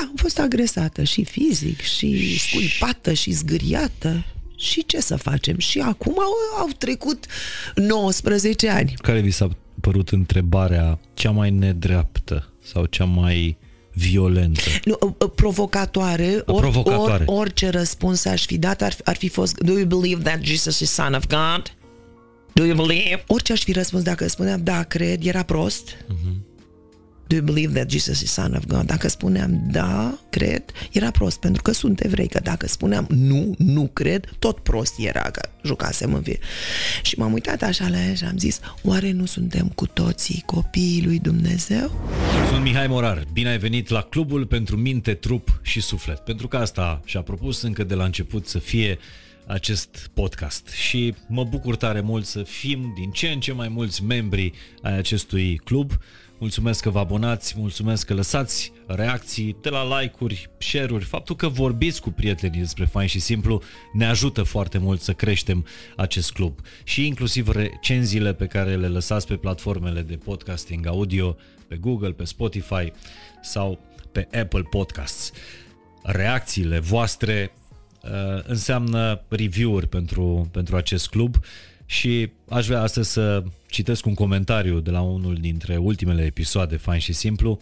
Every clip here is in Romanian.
Da, am fost agresată și fizic, și sculpată, și zgâriată. Și ce să facem? Și acum au trecut 19 ani. Care vi s-a părut întrebarea cea mai nedreaptă sau cea mai violentă? Nu, provocatoare. Provocatoare. Orice răspuns aș fi dat ar fi fost: Do you believe that Jesus is Son of God? Do you believe? Orice aș fi răspuns, dacă spuneam da, cred, era prost. Uh-huh. Do you believe that Jesus is Son of God? Dacă spuneam da, cred, era prost, pentru că sunt evrei, că dacă spuneam nu, nu cred, tot prost era, că jucasem în fir. Și m-am uitat așa la el și am zis: oare nu suntem cu toții copiii lui Dumnezeu? Sunt Mihai Morar, bine ai venit la Clubul pentru Minte, Trup și Suflet, pentru că asta și-a propus încă de la început să fie acest podcast și mă bucur tare mult să fim din ce în ce mai mulți membri ai acestui club. Mulțumesc că vă abonați, mulțumesc că lăsați reacții de la like-uri, share-uri. Faptul că vorbiți cu prietenii despre Fain și Simplu ne ajută foarte mult să creștem acest club. Și inclusiv recenziile pe care le lăsați pe platformele de podcasting audio, pe Google, pe Spotify sau pe Apple Podcasts. Reacțiile voastre înseamnă review-uri pentru acest club. Și aș vrea astăzi să citesc un comentariu de la unul dintre ultimele episoade Fain și Simplu.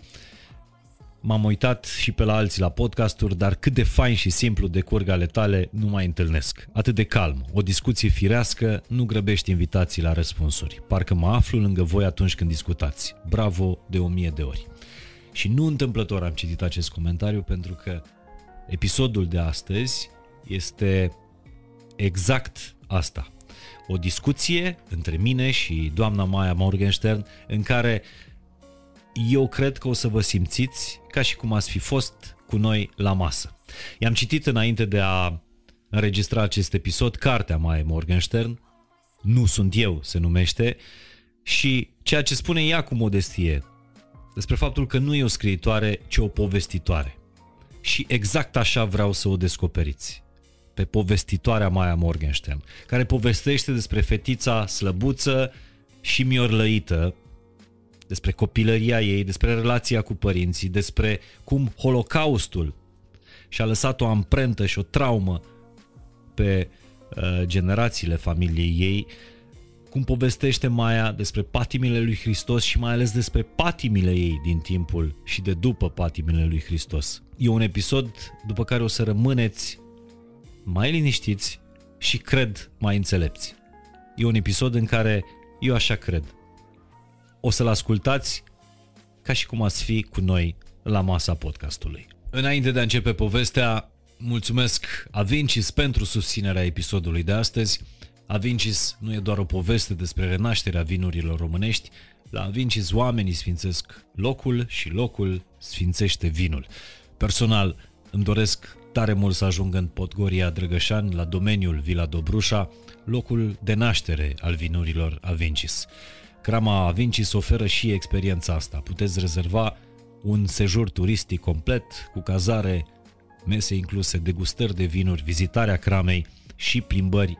M-am uitat și pe la alții la podcasturi, dar cât de fain și simplu decurg ale tale nu mai întâlnesc. Atât de calm, o discuție firească, nu grăbești invitații la răspunsuri. Parcă mă aflu lângă voi atunci când discutați. Bravo de 1000 de ori. Și nu întâmplător am citit acest comentariu, pentru că episodul de astăzi este exact asta. O discuție între mine și doamna Maia Morgenstern, în care eu cred că o să vă simțiți ca și cum ați fi fost cu noi la masă. I-am citit înainte de a înregistra acest episod cartea Maia Morgenstern, Nu sunt eu se numește, și ceea ce spune ea cu modestie despre faptul că nu e o scriitoare, ci o povestitoare. Și exact așa vreau să o descoperiți, pe povestitoarea Maia Morgenstern, care povestește despre fetița slăbuță și miorlăită, despre copilăria ei, despre relația cu părinții, despre cum Holocaustul și-a lăsat o amprentă și o traumă pe generațiile familiei ei, cum povestește Maia despre patimile lui Hristos și mai ales despre patimile ei din timpul și de după patimile lui Hristos. E un episod după care o să rămâneți mai liniștiți și, cred, mai înțelepți. E un episod în care, eu așa cred, o să-l ascultați ca și cum ați fi cu noi la masa podcastului. Înainte de a începe povestea, mulțumesc Avincis pentru susținerea episodului de astăzi. Avincis nu e doar o poveste despre renașterea vinurilor românești. La Avincis oamenii sfințesc locul și locul sfințește vinul. Personal, îmi doresc tare mult să ajung în Podgoria Drăgășani, la domeniul Vila Dobrușa, locul de naștere al vinurilor Avincis. Crama Avincis oferă și experiența asta. Puteți rezerva un sejur turistic complet, cu cazare, mese incluse, degustări de vinuri, vizitarea cramei și plimbări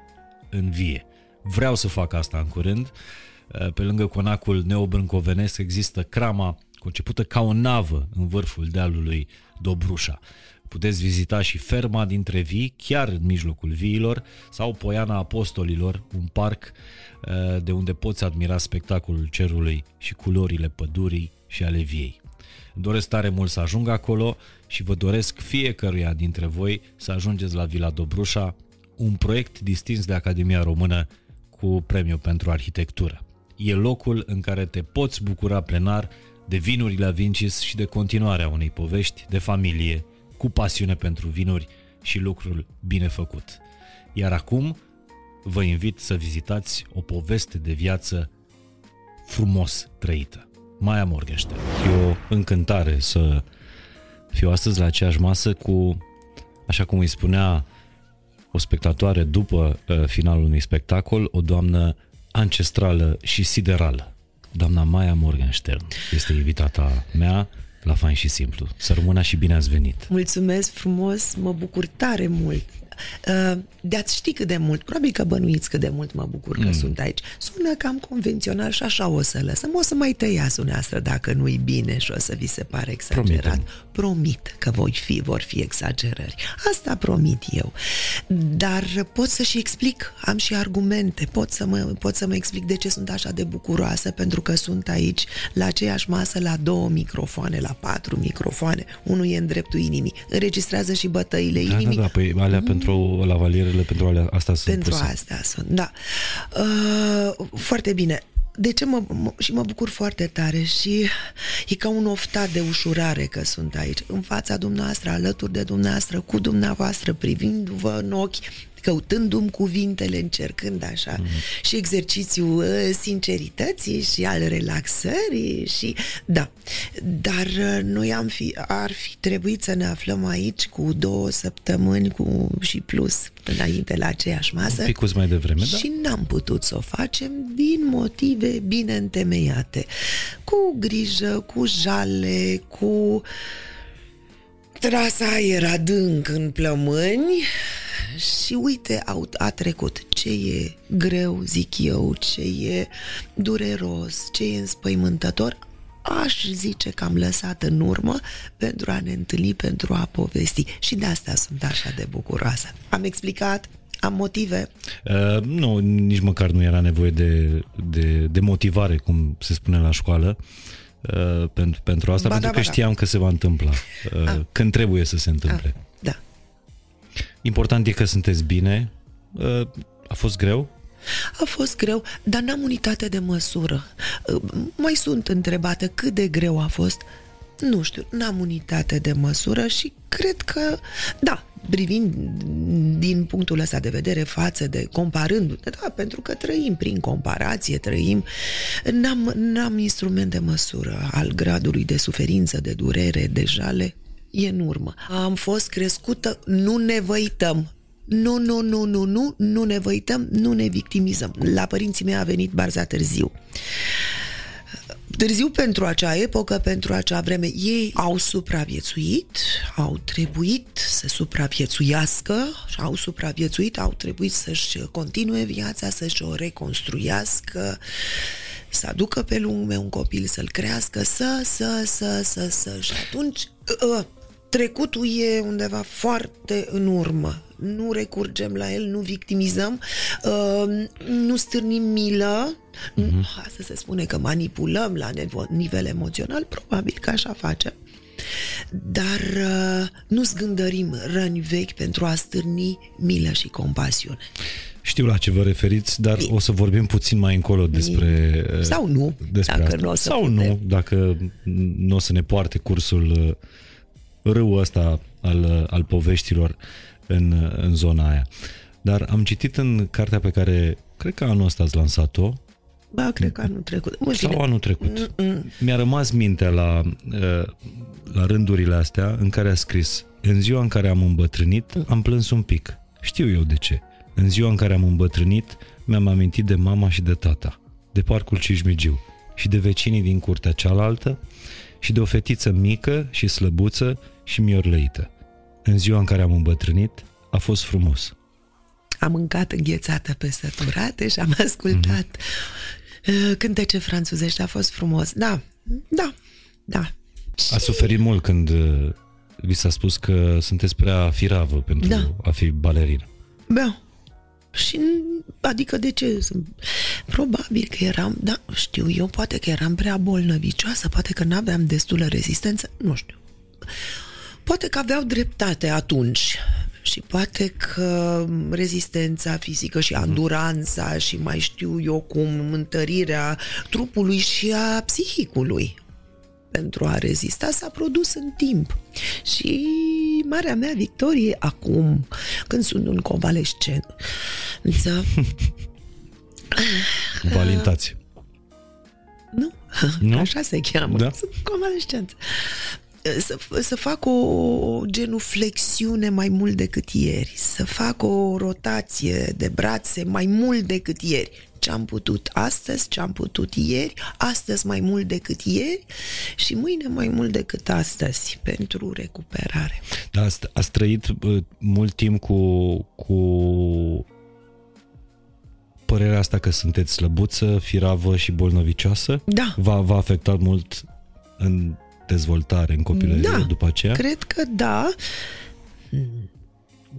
în vie. Vreau să fac asta în curând. Pe lângă conacul neobrâncovenesc există crama, concepută ca o navă în vârful dealului Dobrușa. Puteți vizita și ferma dintre vii, chiar în mijlocul viilor, sau Poiana Apostolilor, un parc de unde poți admira spectacolul cerului și culorile pădurii și ale viei. Îmi doresc tare mult să ajung acolo și vă doresc fiecăruia dintre voi să ajungeți la Vila Dobrușa, un proiect distins de Academia Română cu premiu pentru arhitectură. E locul în care te poți bucura plenar de vinurile Avincis și de continuarea unei povești de familie cu pasiune pentru vinuri și lucrul bine făcut. Iar acum vă invit să vizitați o poveste de viață frumos trăită. Maia Morgenstern. E o încântare să fiu astăzi la aceeași masă cu, așa cum îi spunea o spectatoare după finalul unui spectacol, o doamnă ancestrală și siderală. Doamna Maia Morgenstern este invitata mea la Fain și Simplu. Să rămână și bine ați venit! Mulțumesc frumos, mă bucur tare mult! de a-ți ști cât de mult, probabil că bănuiți cât de mult mă bucur că sunt aici. Sună cam convențional și așa o să lăsăm. O să mai tăiați uneastră dacă nu-i bine și o să vi se pare exagerat. Promit că vor fi exagerări. Asta promit eu. Dar pot să și explic, am și argumente, pot să mă explic de ce sunt așa de bucuroasă, pentru că sunt aici la aceeași masă, la 2 microfoane, la 4 microfoane, unul e în dreptul inimii, înregistrează și bătăile inimii. Da, păi alea pentru lavalierele, pentru alea astea sunt puse. Pentru astea sunt, da. Foarte bine. De ce mă bucur foarte tare și e ca un oftat de ușurare că sunt aici, în fața dumneavoastră, alături de dumneavoastră, cu dumneavoastră, privindu-vă în ochi, căutându-mi cuvintele, încercând așa și exercițiul sincerității și al relaxării și da, dar noi ar fi trebuit să ne aflăm aici cu 2 săptămâni și plus înainte la aceeași masă. Un picuț mai devreme, da? Și n-am putut să o facem din motive bine întemeiate, cu grijă, cu jale, cu tras aer adânc în plămâni. Și uite, a trecut. Ce e greu, zic eu, ce e dureros, ce e înspăimântător, aș zice că am lăsat în urmă pentru a ne întâlni, pentru a povesti. Și de asta sunt așa de bucuroasă. Am explicat, am motive? Nu, nici măcar nu era nevoie de motivare, cum se spune la școală. Pentru asta, pentru că știam că se va întâmpla când trebuie să se întâmple. Da. Important e că sunteți bine. A fost greu? A fost greu, dar n-am unitate de măsură. Mai sunt întrebată cât de greu a fost. Nu știu, n-am unitate de măsură și cred că, da, privind din punctul ăsta de vedere comparându-ne, da, pentru că trăim prin comparație, n-am instrument de măsură al gradului de suferință, de durere, de jale. E în urmă. Am fost crescută, nu ne văităm. Nu ne văităm, nu ne victimizăm. La părinții mei a venit Barza târziu. Târziu pentru acea epocă, pentru acea vreme. Ei au supraviețuit, au trebuit să supraviețuiască, au supraviețuit, au trebuit să-și continue viața, să-și o reconstruiască, să aducă pe lume un copil, să-l crească, să. Și atunci trecutul e undeva foarte în urmă. Nu recurgem la el, nu victimizăm, nu stârnim milă, asta se spune că manipulăm la nivel emoțional, probabil că așa facem, dar nu zgândărim răni vechi pentru a stârni milă și compasiune. Știu la ce vă referiți, dar o să vorbim puțin mai încolo despre... Sau nu, despre dacă nu o să putem. Sau nu, dacă nu o să ne poarte cursul râul ăsta al poveștilor în zona aia. Dar am citit în cartea pe care cred că anul ăsta ați lansat-o. Ba, cred că anul trecut. Sau anul trecut. Mi-a rămas mintea la rândurile astea în care a scris: în ziua în care am îmbătrânit, am plâns un pic. Știu eu de ce. În ziua în care am îmbătrânit, mi-am amintit de mama și de tata, de parcul Cismigiu și de vecinii din curtea cealaltă și de o fetiță mică și slăbuță și miorlăită. În ziua în care am îmbătrânit, a fost frumos. Am mâncat înghețată pe săturate și am ascultat cântece franțuzești, a fost frumos. Da. A suferit mult când vi s-a spus că sunteți prea firavă pentru a fi balerină. Da. Și adică de ce? Probabil că eram, știu eu, poate că eram prea bolnăvicioasă, poate că n-aveam destulă rezistență, nu știu. Poate că aveau dreptate atunci și poate că rezistența fizică și anduranța și mai știu eu cum, întărirea trupului și a psihicului pentru a rezista s-a produs în timp. Și marea mea victorie acum, când sunt un convalescent. Valintați. Nu? Așa se cheamă. Da. Sunt convalescent. Să fac o genuflexiune mai mult decât ieri, să fac o rotație de brațe mai mult decât ieri. ce am putut astăzi, ce am putut ieri, astăzi mai mult decât ieri și mâine mai mult decât astăzi, pentru recuperare. Dar ați trăit mult timp cu părerea asta că sunteți slăbuță, firavă și bolnăvicioasă? Da. V-a afectat mult în dezvoltare, în copilărie, da, după aceea? Cred că da.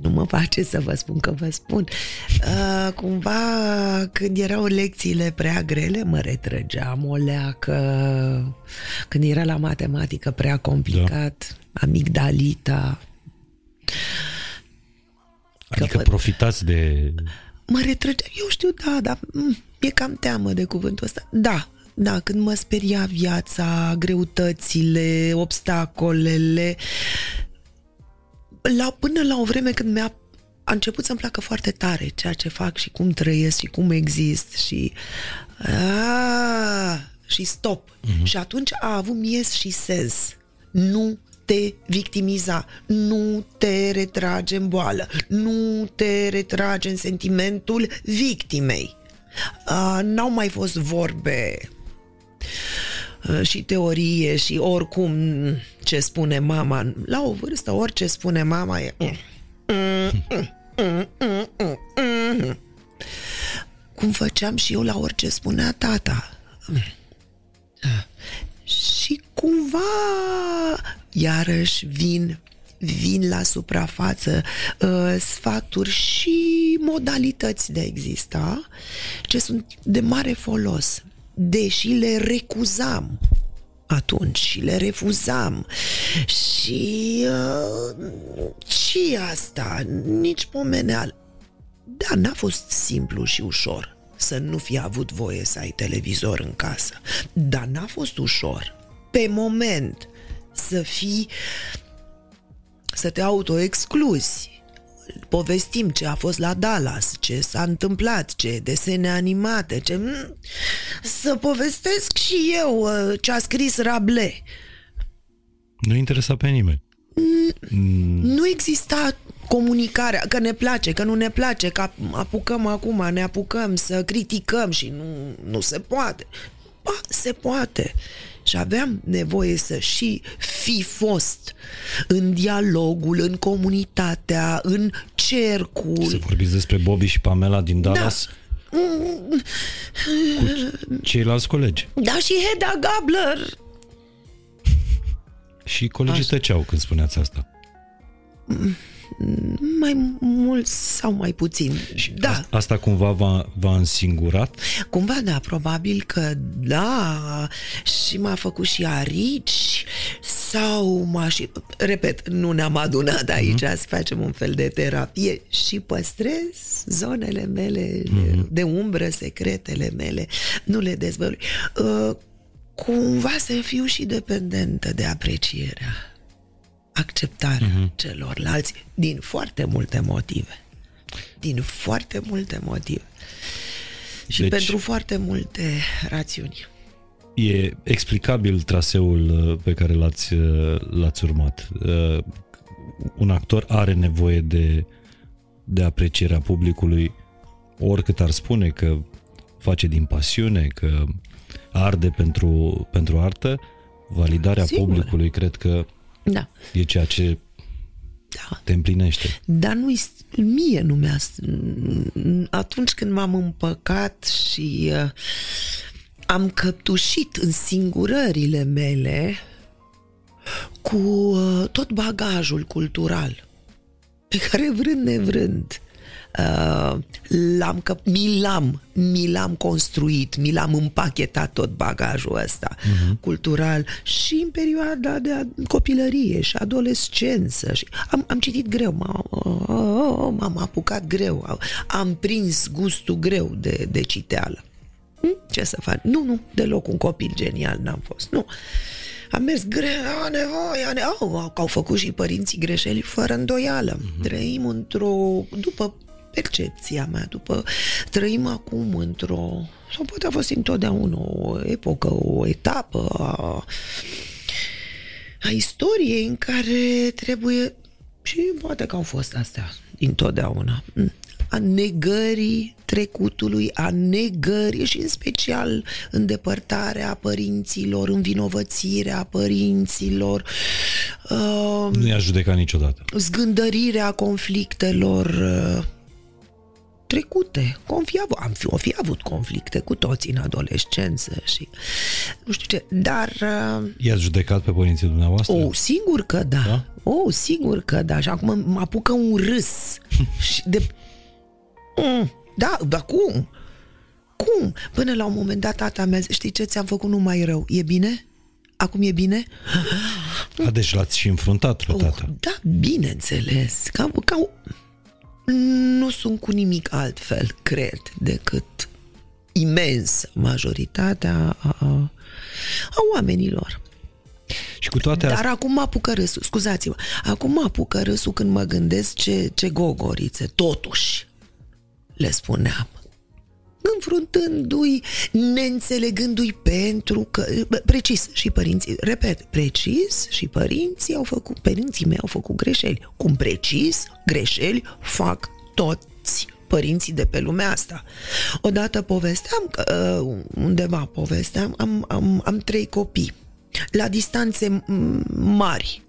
Nu mă place să vă spun că vă spun. Cumva, când erau lecțiile prea grele, mă retrăgeam o leacă. Când era la matematică prea complicat, da, amigdalita. Adică profitați de... Mă retrăgeam, eu știu, da, dar e cam teamă de cuvântul ăsta. Da. Da, când mă speria viața, greutățile, obstacolele, până la o vreme când a început să-mi placă foarte tare ceea ce fac și cum trăiesc și cum exist și și stop. Uh-huh. Și atunci a avut miez și sens. Nu te victimiza, nu te retrage în boală, nu te retrage în sentimentul victimei. N-au mai fost vorbe și teorie și oricum ce spune mama. La o vârstă, orice spune mama e... Cum făceam și eu la orice spunea tata. Și cumva iarăși vin la suprafață sfaturi și modalități de a exista ce sunt de mare folos, deși le recuzam atunci și le refuzam și și asta nici pomeneal. Da, n-a fost simplu și ușor să nu fi avut voie să ai televizor în casă, dar n-a fost ușor pe moment să te autoexcluzi. Povestim ce a fost la Dallas, ce s-a întâmplat, ce desene animate, ce... Să povestesc și eu ce a scris Rabelais. Nu interesa pe nimeni. Nu exista comunicarea, că ne place, că nu ne place, că apucăm acum, ne apucăm să criticăm și nu se poate. Ba, se poate. Și aveam nevoie să și fi fost în dialogul, în comunitatea, în cercul. Să vorbiți despre Bobby și Pamela din Dallas? Da. Cu ceilalți colegi. Da, și Hedda Gabler. Și colegii tăceau când spuneați asta. Mai mult sau mai puțin. Și da. Asta cumva v-a însingurat? Cumva da, probabil că da. Și m-a făcut și arici sau repet, nu ne-am adunat aici, să facem un fel de terapie și păstrez zonele mele de umbră, secretele mele, nu le dezvălui. Cumva să fiu și dependentă de aprecierea, acceptarea celorlalți din foarte multe motive. Din foarte multe motive. Și deci, pentru foarte multe rațiuni. E explicabil traseul pe care l-ați urmat. Un actor are nevoie de aprecierea publicului, oricât ar spune că face din pasiune, că arde pentru artă. Validarea publicului, cred că da, e ceea ce te împlinește. Dar mie nu mi-a... Atunci când m-am împăcat și am căptușit în singurările mele cu tot bagajul cultural pe care vrând nevrând mi l-am construit, mi l-am împachetat tot bagajul ăsta cultural și în perioada de copilărie și adolescență și am citit greu, m-am apucat greu, am prins gustul greu de citeală. Ce să fac? Nu, deloc un copil genial n-am fost, nu. Am mers au făcut și părinții greșeli fără îndoială. Trăim după percepția mea, trăim acum sau poate a fost întotdeauna o epocă, o etapă a istoriei în care trebuie, și poate că au fost astea întotdeauna, a negării trecutului, a negării și în special îndepărtarea părinților, învinovățirea părinților. Nu i-a judecat niciodată. Zgândărirea conflictelor trecute. Am fi avut conflicte cu toți în adolescență și nu știu ce, dar... I-ați judecat pe părinții dumneavoastră? Oh, sigur că da. Oh, sigur că da. Și acum mă apucă un râs. Da, dar cum? Cum? Până la un moment dat tata mea, știi ce, ți-am făcut numai rău. E bine? Acum e bine? A, deci l-ați și înfruntat pe tata. Da, bineînțeles. Nu sunt cu nimic altfel, cred, decât imens majoritatea a oamenilor. Și cu toate astea... Dar acum mă apucă râsul, scuzați-mă, acum mă apucă râsul când mă gândesc ce gogorițe, totuși, le spuneam, înfruntându-i, neînțelegându-i, pentru că, precis, și părinții, repet, precis, și părinții mei au făcut greșeli. Cum precis, greșeli fac toți părinții de pe lumea asta. Odată povesteam, am trei copii, la distanțe mari.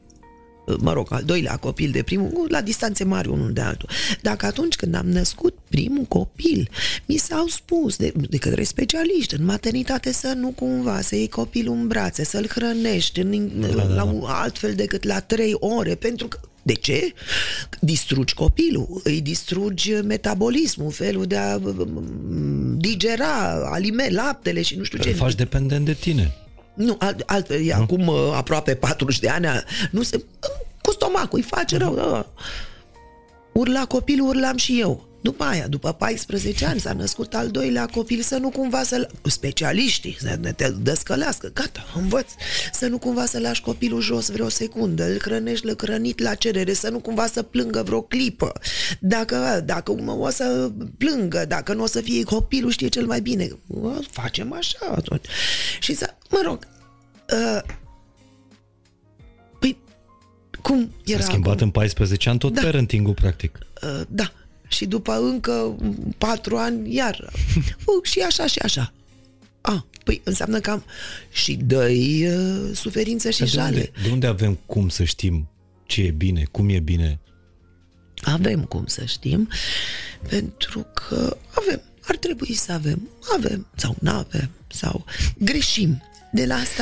Mă rog, al doilea copil de primul, la distanțe mari unul de altul. Dacă atunci când am născut primul copil, mi s-au spus de către specialiști în maternitate să nu cumva, să iei copilul în brațe, să-l hrănești altfel decât la 3 ore, pentru că, de ce? Distrugi copilul, îi distrugi metabolismul, felul de a digera alimente, laptele și nu știu ce. Îl faci dependent de tine. Nu, altfel, acum aproape 40 de ani, cu stomacul, îi face rău. Urla copilul, urlam și eu. După aia, după 14 ani, s-a născut al doilea copil, să nu cumva să-l... Specialiștii, să ne te descălească, gata, învăț. Să nu cumva să lași copilul jos vreo secundă, îl hrănești, îl hrănit la cerere, să nu cumva să plângă vreo clipă. Dacă o să plângă, dacă nu o să fie copilul, știe cel mai bine. Facem așa atunci. Și să... Mă rog... Păi, cum era... S-a schimbat acum? În 14 ani tot parenting-ul, practic. Da. Și după încă 4 ani, iar și așa, și așa. Păi înseamnă că am... Și dă-i suferință și jale. De unde avem cum să știm ce e bine, cum e bine? Avem cum să știm, pentru că avem, ar trebui să avem sau n-avem, sau greșim.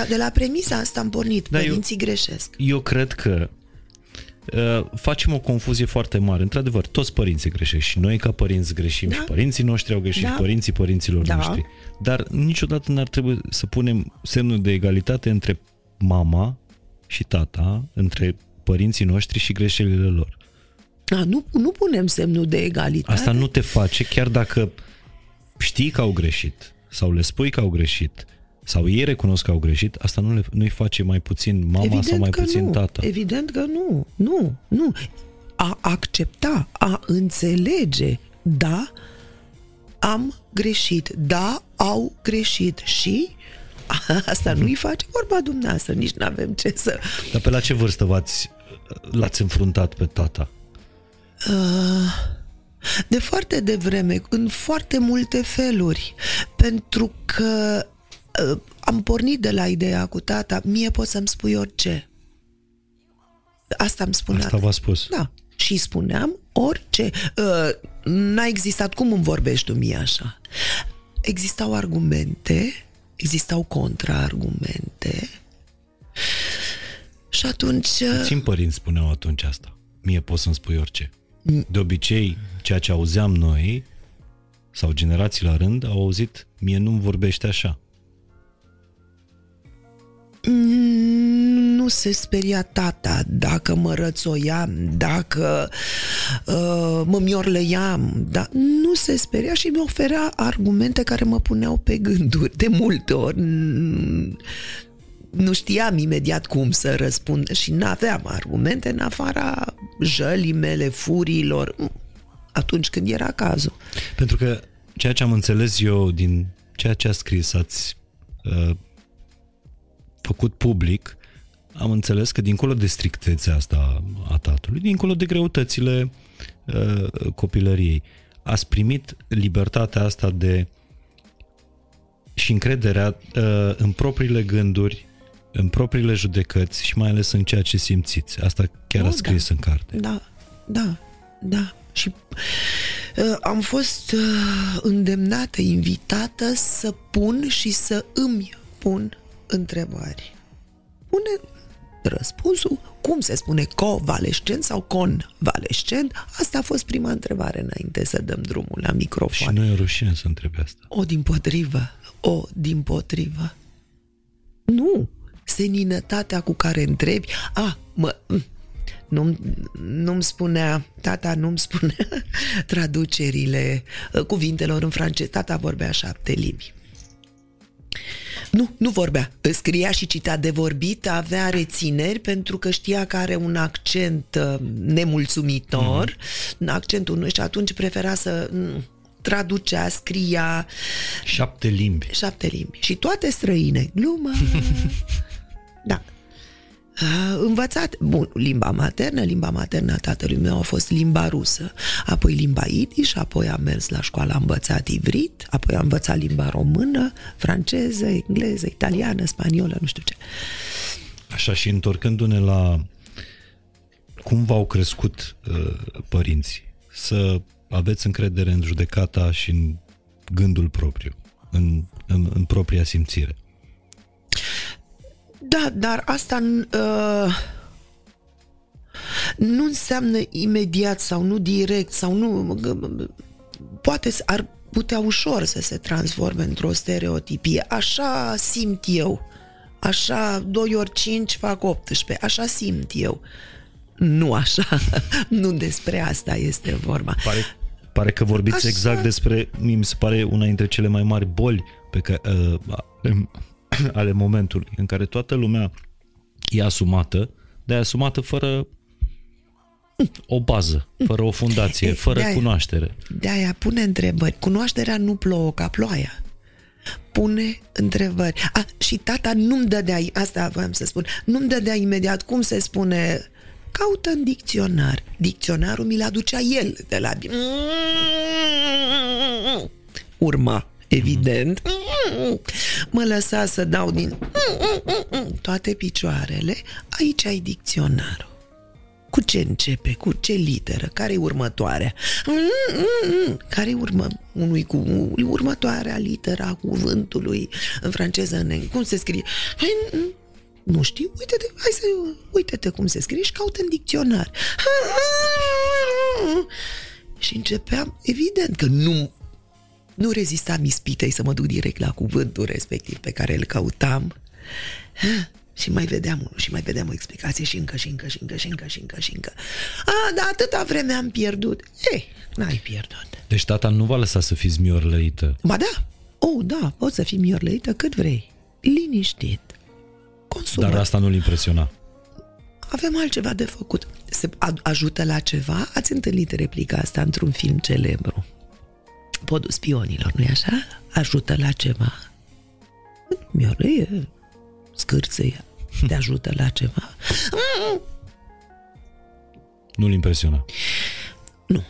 De la premisa asta am pornit, părinții greșesc. Eu cred că facem o confuzie foarte mare. Într-adevăr, toți părinții greșesc și noi ca părinți greșim și părinții noștri au greșit, părinții părinților noștri. Dar niciodată n-ar trebui să punem semnul de egalitate între mama și tata, între părinții noștri și greșelile lor. Nu punem semnul de egalitate. Asta nu te face, chiar dacă știi că au greșit sau le spui că au greșit sau ei recunosc că au greșit, asta nu-i face mai puțin mama evident sau mai puțin tata. Evident că nu. A accepta, a înțelege, da, am greșit, da, au greșit și asta nu-i face vorba dumneavoastră, nici n-avem ce să... Dar pe la ce vârstă l-ați înfruntat pe tata? De foarte devreme, în foarte multe feluri, pentru că am pornit de la ideea cu tata, mie poți să-mi spui orice. Asta îmi spunea. Asta v-a spus. Da. Și spuneam orice. N-a existat, cum îmi vorbești tu mie așa? Existau argumente, existau contraargumente și atunci... Puțin părinți spuneau atunci asta. Mie poți să-mi spui orice. De obicei, ceea ce auzeam noi sau generații la rând au auzit, mie nu-mi vorbește așa. Nu se speria tata dacă mă rățoiam, dacă mă miorlăiam, dar nu se speria și mi oferea argumente care mă puneau pe gânduri de multe ori. Nu știam imediat cum să răspund și n-aveam argumente în afara jălii mele, furiilor, atunci când era cazul. Pentru că ceea ce am înțeles eu din ceea ce a scris, ați... făcut public, am înțeles că dincolo de strictețea asta a tatălui, dincolo de greutățile copilăriei, ați primit libertatea asta de și încrederea în propriile gânduri, în propriile judecăți și mai ales în ceea ce simțiți. Asta chiar ați scris în carte. Da. Și am fost îndemnată, invitată să pun și să îmi pun întrebări. Pune răspunsul, cum se spune, covalescent sau convalescent? Asta a fost prima întrebare înainte să dăm drumul la microfon. Și nu e rușine să întrebi asta. O, din potrivă. Nu. Seninătatea cu care întrebi. Nu-mi spunea, tata nu-mi spunea traducerile cuvintelor în franceză. Tata vorbea 7 limbi. Nu vorbea. Scria și citea, de vorbit avea rețineri pentru că știa că are un accent nemulțumitor, accentul nu, și atunci prefera să traducea, scria 7 limbi. Și toate străine. Glumă. Da. Învățat, bun, limba maternă a tatălui meu a fost limba rusă, apoi limba idiș, apoi am mers la școală, am învățat ivrit, apoi am învățat limba română, franceză, engleză, italiană, spaniolă, nu știu ce. Așa, și întorcându-ne la cum v-au crescut părinții, să aveți încredere în judecata și în gândul propriu, în propria simțire. Da, dar asta nu înseamnă imediat sau nu direct sau nu... Poate ar putea ușor să se transforme într-o stereotipie. Așa simt eu. Așa 2 ori 5 fac 18. Așa simt eu. Nu așa. Nu despre asta este vorba. Pare că vorbiți așa. Exact despre... Mi se pare una dintre cele mai mari boli pe care... ale momentului în care toată lumea e asumată, dar e asumată fără o bază, fără o fundație, fără cunoaștere. De-aia pune întrebări. Cunoașterea nu plouă ca ploaia. Pune întrebări. Și tata nu-mi dădea, asta voiam să spun, nu-mi dădea imediat cum se spune... Caută în dicționar. Dicționarul mi-l aducea el de la... Urma. Evident, mă lăsa să dau din toate picioarele. Aici ai dicționarul. Cu ce începe? Cu ce literă? Care-i următoarea? Care-i următoarea litera cuvântului în franceză? Cum se scrie? Nu știu, uite-te cum se scrie și caută în dicționar. Și începeam, evident că nu rezistam ispitei să mă duc direct la cuvântul respectiv pe care îl căutam. Și mai vedeam unul, și mai vedeam o explicație și încă. Dar atâta vreme am pierdut. N-ai pierdut. Deci tata nu v-a lăsat să fiți miorlăită. Ba da. Da, poți să fii miorlăită cât vrei. Liniștit. Consumă. Dar asta nu-l impresiona. Avem altceva de făcut. Se ajută la ceva? Ați întâlnit replica asta într-un film celebru. Podul spionilor, nu-i așa? Ajută la ceva. Miorâie, scârțâie, te ajută la ceva. Nu-l impresiona. Nu,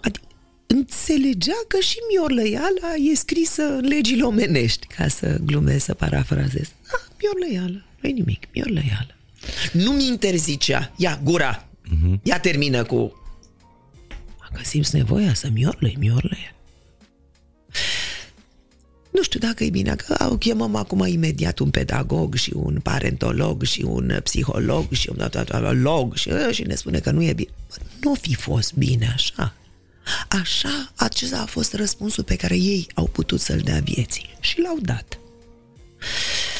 adică înțelegea că și miorlăiala e scrisă în legile omenești, ca să glumesc, să parafrazez. Miorlăiala, nu-i nimic, miorlăiala. Nu-mi interzicea, ia, gura, ia termină cu... Că simți nevoia să miorlăi. Nu știu dacă e bine, că chemăm acum imediat un pedagog și un parentolog și un psiholog și un log și ne spune că nu e bine. Nu fi fost bine așa. Așa, acesta a fost răspunsul pe care ei au putut să-l dea vieții. Și l-au dat.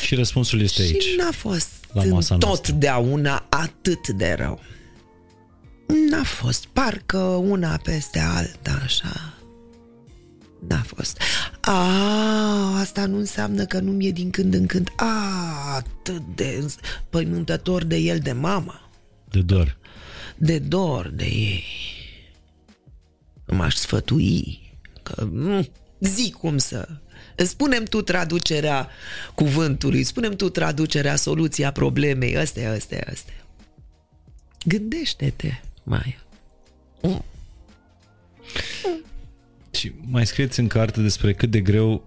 Și răspunsul este aici. Și n-a fost totdeauna atât de rău. N-a fost, parcă una peste alta, așa. N-a fost. Asta nu înseamnă că nu-mi e din când în când atât de păimântător de el, de mama. De dor. De dor de ei. M-aș sfătui că... Zic cum să... Spune-mi tu traducerea cuvântului, spune-mi tu traducerea, soluția problemei, astea. Gândește-te, Maia. Deci mai scrieți în carte despre cât de greu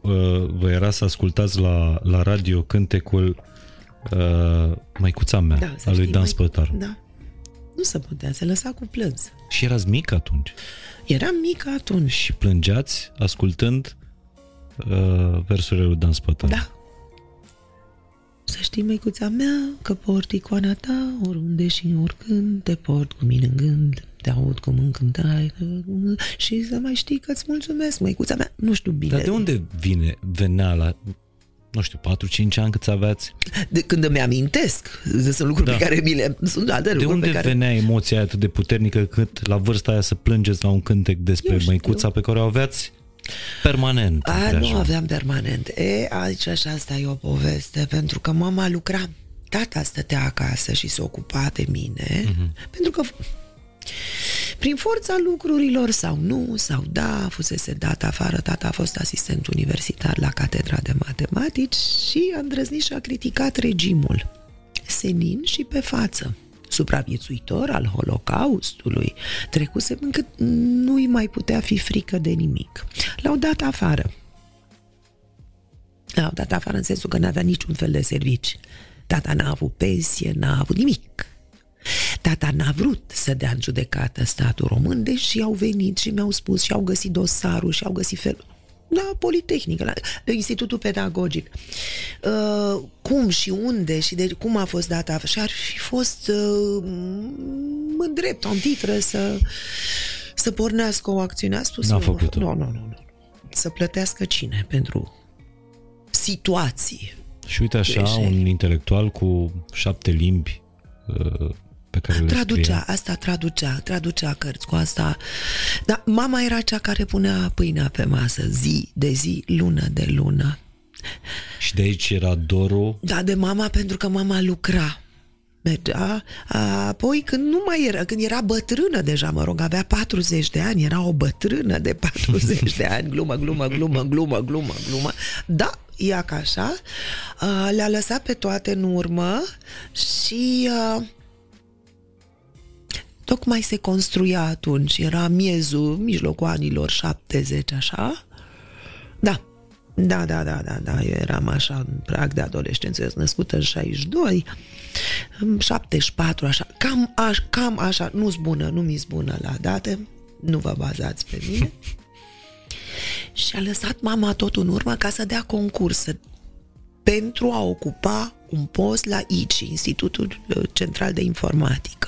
vă era să ascultați la radio cântecul Maicuța mea, da, al lui Dan Spătar. Da. Nu se putea, se lăsa cu plâns. Și erați mic atunci? Eram mică atunci. Și plângeați ascultând versurile lui Dan Spătar. Da. Să știi, măicuța mea, că port icoana ta oriunde și oricând, te port cu mine în gând, te aud cum încântai și să mai știi că îți mulțumesc, măicuța mea. Nu știu bine. Dar de unde venea la... nu știu, 4-5 ani câți aveați? De când îmi amintesc, sunt lucruri pe care mi le... De unde venea emoția atât de puternică cât la vârsta aia să plângeți la un cântec despre măicuța pe care o aveați permanent? Nu aveam permanent. Aici și asta e o poveste, pentru că mama lucra, tata stătea acasă și se ocupa de mine, pentru că... prin forța lucrurilor sau nu, sau da, fusese dat afară, tata a fost asistent universitar la Catedra de Matematici și a îndrăznit și a criticat regimul. Senin și pe față, supraviețuitor al Holocaustului, trecuse încât nu-i mai putea fi frică de nimic. L-au dat afară. L-au dat afară în sensul că n-avea niciun fel de servici. Tata n-a avut pensie, n-a avut nimic. Tata n-a vrut să dea în judecată statul român, deși au venit și mi-au spus și au găsit dosarul și au găsit felul la Politehnică, la Institutul Pedagogic. Cum și unde și de cum a fost data și ar fi fost în drept, în titră să pornească o acțiune. A spus, nu, să plătească cine pentru situații. Și uite așa, un intelectual cu 7 limbi pe care le traducea, asta traducea cărți, cu asta. Dar mama era cea care punea pâinea pe masă, zi de zi, lună de lună. Și de aici era dorul? Da, de mama, pentru că mama lucra. Mergea, apoi când nu mai era, când era bătrână deja, mă rog, avea 40 de ani, era o bătrână de 40 de ani, glumă, da, ia ca așa, le-a lăsat pe toate în urmă și tocmai se construia atunci, era mijlocul anilor 70, așa, da, eu eram așa în prag de adolescență, născută în 62, în 74, așa, cam așa, nu mi-s bună la date, nu vă bazați pe mine. Și a lăsat mama tot în urmă ca să dea concurs pentru a ocupa un post la ICI, Institutul Central de Informatică.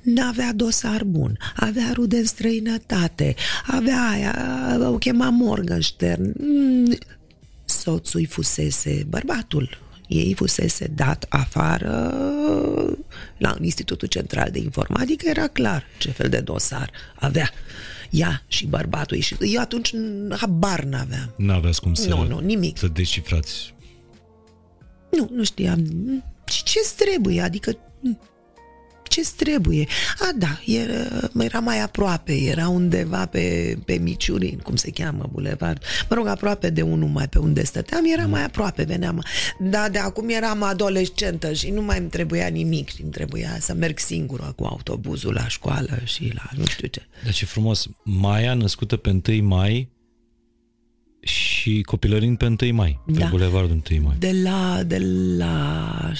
N-avea dosar bun, avea rude în străinătate, avea aia, o chema Morgenstern. Soțul fusese bărbatul, ei fusese dat afară la Institutul Central de Informatică, era clar ce fel de dosar avea. Ea și bărbatul ei. Eu atunci habar n-aveam. N-aveați cum să... Nu, nimic. Să descifrați. Nu știam. Și ce-ți trebuie? Adică ce-ți trebuie? Era mai aproape, era undeva pe Miciurin, cum se cheamă, bulevard. Mă rog, aproape de 1 mai, pe unde stăteam, era mai aproape, veneam. Dar de acum eram adolescentă și nu mai îmi trebuia nimic și îmi trebuia să merg singură cu autobuzul la școală și la nu știu ce. Dar ce frumos, Maia născută pe 1 mai și copilărind pe 1 mai, pe bulevardul 1 mai. De la 7-8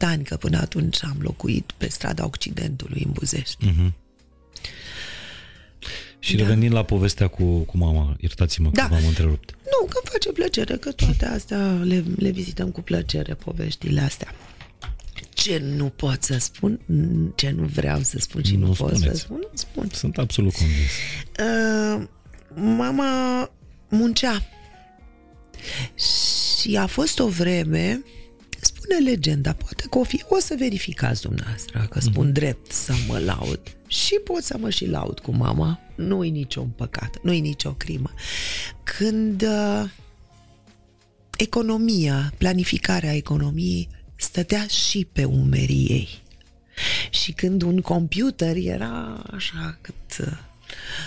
ani, că până atunci am locuit pe strada Occidentului, în Buzești. Mm-hmm. Și revenind la povestea cu mama, iertați-mă că v-am întrerupt. Nu, că îmi face plăcere, că toate astea le vizităm cu plăcere, poveștile astea. Ce nu pot să spun, ce nu vreau să spun și nu pot să spun. Sunt absolut convins. Mama muncea. Și a fost o vreme, spune legenda, poate că o să verificați dumneavoastră, că spun drept să mă laud. Și pot să mă și laud cu mama. Nu-i niciun păcat, nu-i nicio crimă. Când economia, planificarea economiei stătea și pe umerii ei. Și când un computer era așa cât...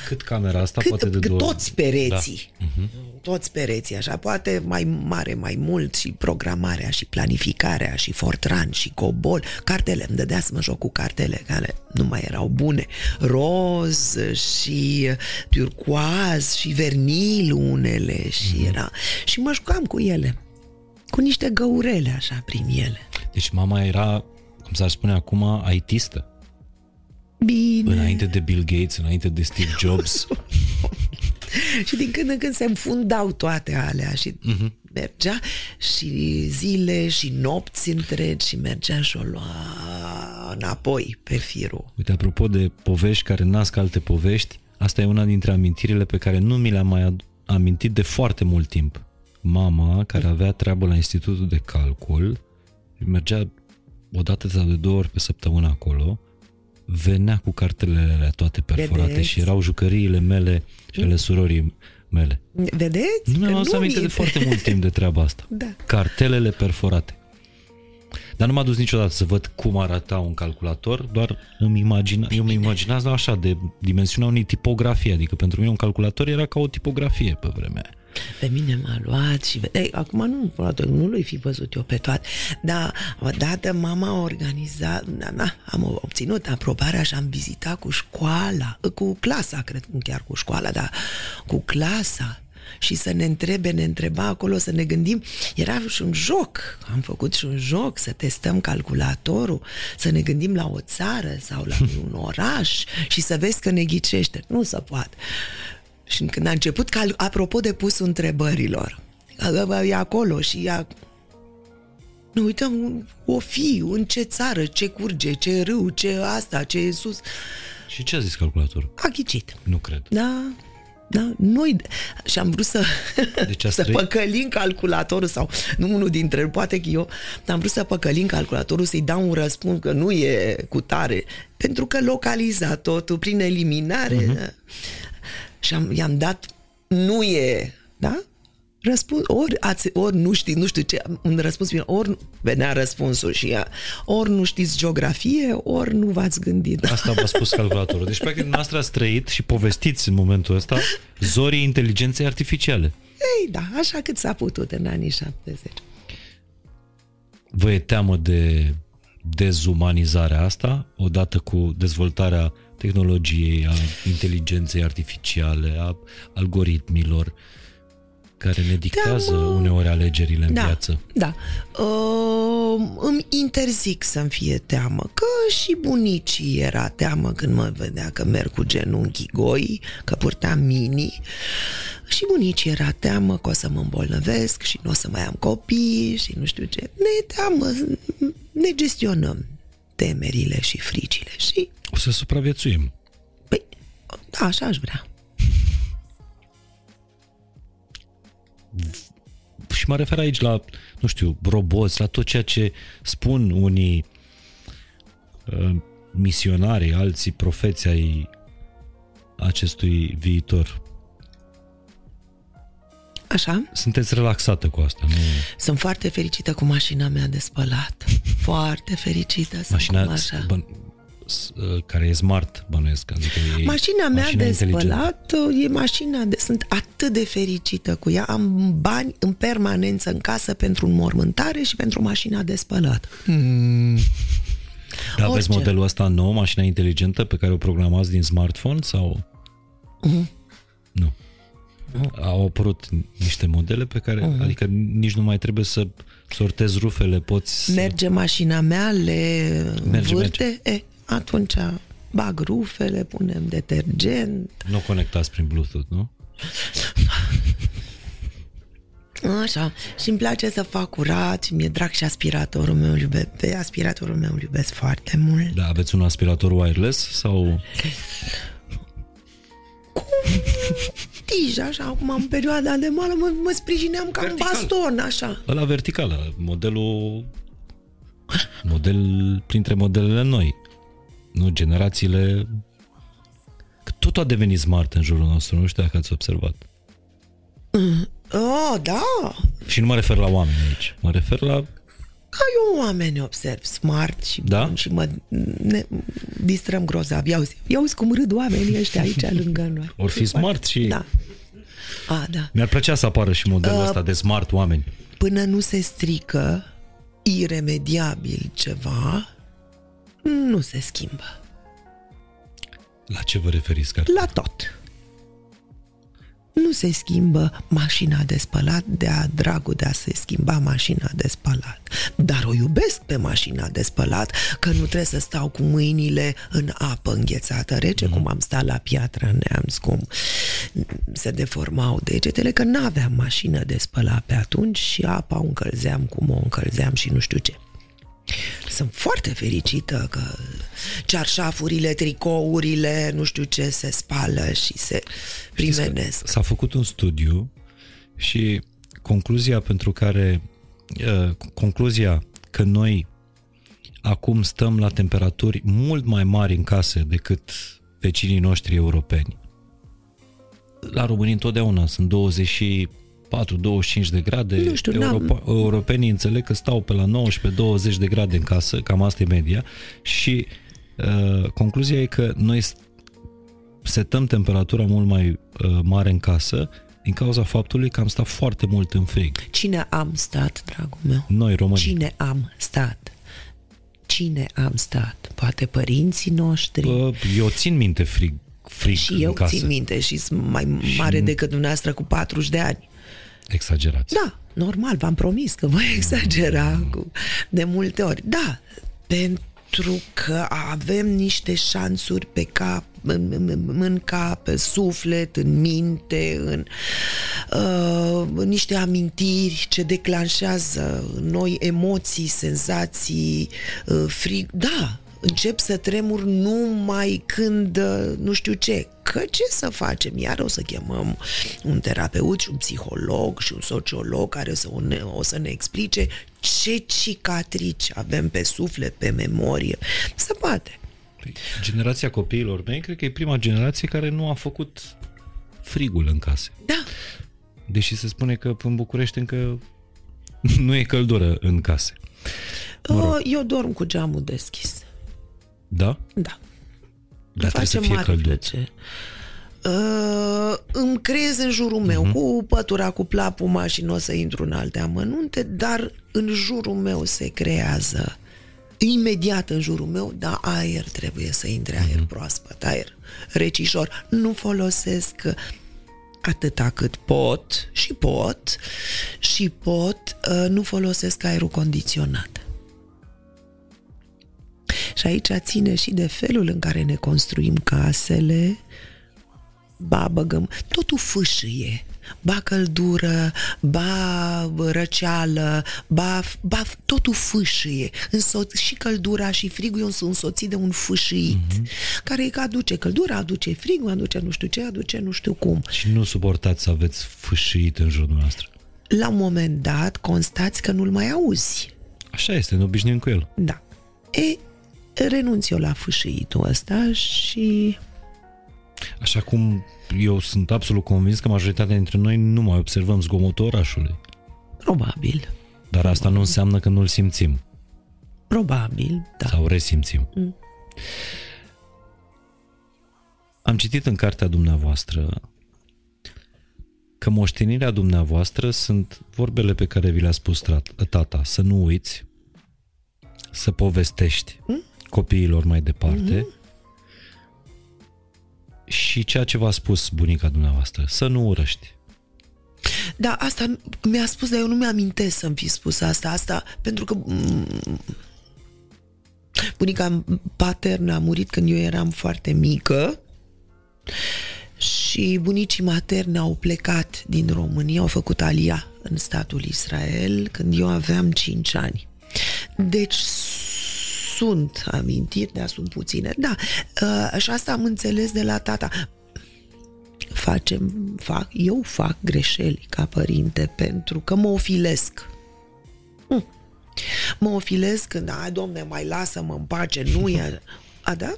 Cât camera asta poate de două. Toți pereții. Da. Uh-huh. Toți pereții, așa, poate mai mare, mai mult, și programarea, și planificarea, și Fortran, și Cobol. Cartele, îmi dădea să mă joc cu cartele care nu mai erau bune. Roz și turcoaz și vernil unele și era... Și mă jucam cu ele, cu niște găurele așa prin ele. Deci mama era, cum s-ar spune acum, IT-istă. Bine. Înainte de Bill Gates, înainte de Steve Jobs. Și din când în când se înfundau toate alea și mergea și zile și nopți întregi și mergea și o lua înapoi pe firul. Uite, apropo de povești care nasc alte povești, asta e una dintre amintirile pe care nu mi le-am mai amintit de foarte mult timp. Mama, care avea treabă la Institutul de Calcul, mergea o dată sau de două ori pe săptămână acolo, venea cu cartelele alea toate perforate. Vedeți? Și erau jucăriile mele și ale surorii mele. Vedeți? Nu mi-am adus aminte de foarte mult timp de treaba asta. Da. Cartelele perforate. Dar nu m-a dus niciodată să văd cum arata un calculator, doar eu îmi imaginam așa, de dimensiunea unei tipografii, adică pentru mine un calculator era ca o tipografie pe vremea aia. Pe mine m-a luat și... Ei, acum nu l-ai fi văzut eu pe toate, dar odată mama a organizat... am obținut aprobarea și am vizitat cu școala, cu clasa, cred că chiar cu școala, dar cu clasa, și să ne întreba acolo, să ne gândim. Era și un joc, am făcut și un joc, să testăm calculatorul, să ne gândim la o țară sau la un oraș și să vezi că ne ghicește. Nu se poate. Și când a început, apropo de pusul întrebărilor, e acolo și ea... Ne uităm, o fi, în ce țară, ce curge, ce râu, ce asta, ce e sus. Și ce a zis calculatorul? A ghicit. Nu cred. Da, noi... Și am vrut să, deci să păcălim calculatorul sau nu unul dintre el, poate că eu, dar am vrut să păcălim calculatorul, să-i dau un răspuns că nu e cu tare, pentru că localiza totul prin eliminare... Și i-am dat, nu e, da? Răspuns, ori nu știți, nu știu ce, un răspuns, ori venea răspunsul și ea, ori nu știți geografie, ori nu v-ați gândit. Asta v-a spus calculatorul. Deci, practic, dumneavoastră ați trăit și povestiți în momentul ăsta zorii inteligenței artificiale. Ei, da, așa cât s-a putut în anii 70. Vă e teamă de dezumanizarea asta, odată cu dezvoltarea tehnologiei, a inteligenței artificiale, a algoritmilor care ne dictează uneori alegerile în viață. Da, îmi interzic să-mi fie teamă, că și bunicii era teamă când mă vedea că merg cu genunchii goi, că purtam mini, și bunicii era teamă că o să mă îmbolnăvesc și nu o să mai am copii și nu știu ce. Ne teamă, ne gestionăm temerile și fricile și... O să supraviețuim. Păi, da, așa aș vrea. Și mă refer aici la, nu știu, roboți, la tot ceea ce spun unii misionari, alții profeți ai acestui viitor. Așa. Sunteți relaxată cu asta, nu? Sunt foarte fericită cu mașina mea de spălat. Foarte fericită. Mașina care e smart, bănuiesc. Adică mașina mea de spălat e mașina de... Sunt atât de fericită cu ea. Am bani în permanență în casă pentru înmormântare și pentru mașina de spălat. Dar aveți modelul ăsta nou, mașina inteligentă pe care o programați din smartphone sau... Nu. Au apărut niște modele pe care, adică nici nu mai trebuie să sortezi rufele, poți... Merge mașina mea, le vârte, atunci bag rufele, punem detergent... Nu conectați prin Bluetooth, nu? Așa, și îmi place să fac curat, mi-e drag și aspiratorul meu, pe aspiratorul meu iubesc foarte mult. Da, aveți un aspirator wireless sau... Cu tij, așa, acum în perioada de mală mă sprijineam ca un baston, așa. Ăla vertical, model printre modelele noi. Nu, generațiile... Că tot a devenit smart în jurul nostru, nu știu dacă ați observat. Oh, da! Și nu mă refer la oameni aici, mă refer la... Ca eu oameni observ smart și bun și mă... distrăm grozav. Ia uzi cum râd oamenii ăștia aici lângă noi. Or fi smart și... Da. A, da. Mi-ar plăcea să apară și modelul ăsta de smart oameni. Până nu se strică iremediabil ceva, nu se schimbă. La ce vă referiți? La tot. Nu se schimbă mașina de spălat de-a dragul de a se schimba mașina de spălat. Dar o iubesc pe mașina de spălat, că nu trebuie să stau cu mâinile în apă înghețată rece, cum am stat la Piatra Neamț, cum se deformau degetele, că n-aveam mașină de spălat pe atunci și apa o încălzeam cum o încălzeam și nu știu ce. Sunt foarte fericită că cearșafurile, tricourile, nu știu ce, se spală și se primenesc. S-a făcut un studiu și concluzia că noi acum stăm la temperaturi mult mai mari în case decât vecinii noștri europeni. La români întotdeauna sunt 24-25 de grade. Nu știu, europenii înțeleg că stau pe la 19-20 de grade în casă, cam asta e media, și concluzia e că noi setăm temperatura mult mai mare în casă din cauza faptului că am stat foarte mult în frig. Cine am stat, dragul meu? Noi, românii. Cine am stat? Poate părinții noștri? Eu țin minte frig și în eu casă. Țin minte și sunt mai mare decât dumneavoastră cu 40 de ani. Exagerați. Da, normal, v-am promis că voi exagera de multe ori. Da, pentru că avem niște șansuri pe cap, în cap, pe suflet, în minte, în niște amintiri ce declanșează noi emoții, senzații, frig. Da, încep să tremur numai când nu știu ce. Că ce să facem? Iar o să chemăm un terapeut și un psiholog și un sociolog care o să ne explice ce cicatrici avem pe suflet, pe memorie. Se poate. Generația copiilor mei, cred că e prima generație care nu a făcut frigul în case. Da. Deși se spune că în București încă nu e căldură în case. Eu dorm cu geamul deschis. Da? Da. Dar trebuie să fie călduț. Îmi creez în jurul meu cu pătura, cu plapuma și nu o să intru în alte amănunte, dar în jurul meu se creează imediat în jurul meu, dar aer trebuie să intre, aer proaspăt, aer recișor. Nu folosesc atâta cât pot, nu folosesc aerul condiționat. Și aici ține și de felul în care ne construim casele, băgăm, totul fâșie, căldură, răceală, totul fâșie. Și căldura și frigul sunt însoțit de un fâșit, care aduce căldura, aduce frigul, aduce nu știu ce, aduce nu știu cum. Și nu suportați să aveți fâșit în jurul noastră. La un moment dat constați că nu-l mai auzi. Așa este, ne obișnim cu el. Da. Renunț eu la fâșâitul ăsta și... Așa cum eu sunt absolut convins că majoritatea dintre noi nu mai observăm zgomotul orașului. Probabil. Dar asta nu înseamnă că nu-l simțim. Probabil, da. Sau resimțim. Am citit în cartea dumneavoastră că moștenirea dumneavoastră sunt vorbele pe care vi le-a spus tata. Să nu uiți, să povestești copiilor mai departe și ceea ce v-a spus bunica dumneavoastră, să nu urăști. Da, asta mi-a spus, dar eu nu mi-amintesc să-mi fi spus asta pentru că bunica paternă a murit când eu eram foarte mică și bunicii materni au plecat din România, au făcut alia în statul Israel când eu aveam 5 ani. Deci sunt amintiri, dar sunt puține. Da, și asta am înțeles de la tata. Eu fac greșeli ca părinte pentru că mă ofilesc. Mă ofilesc când, Doamne, mai lasă-mă în pace, nu e... da?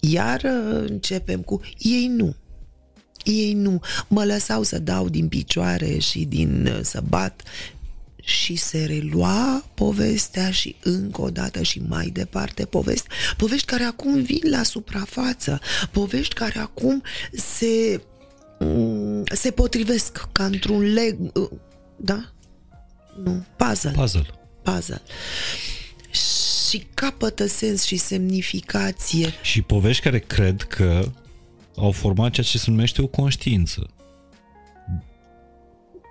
Iar începem cu ei nu. Mă lăsau să dau din picioare și să bat și se relua povestea și încă o dată și mai departe povești care acum vin la suprafață, povești care acum se potrivesc ca într-un leg, da? Nu, puzzle. Și capătă sens și semnificație. Și povești care cred că au format ceea ce se numește o conștiință.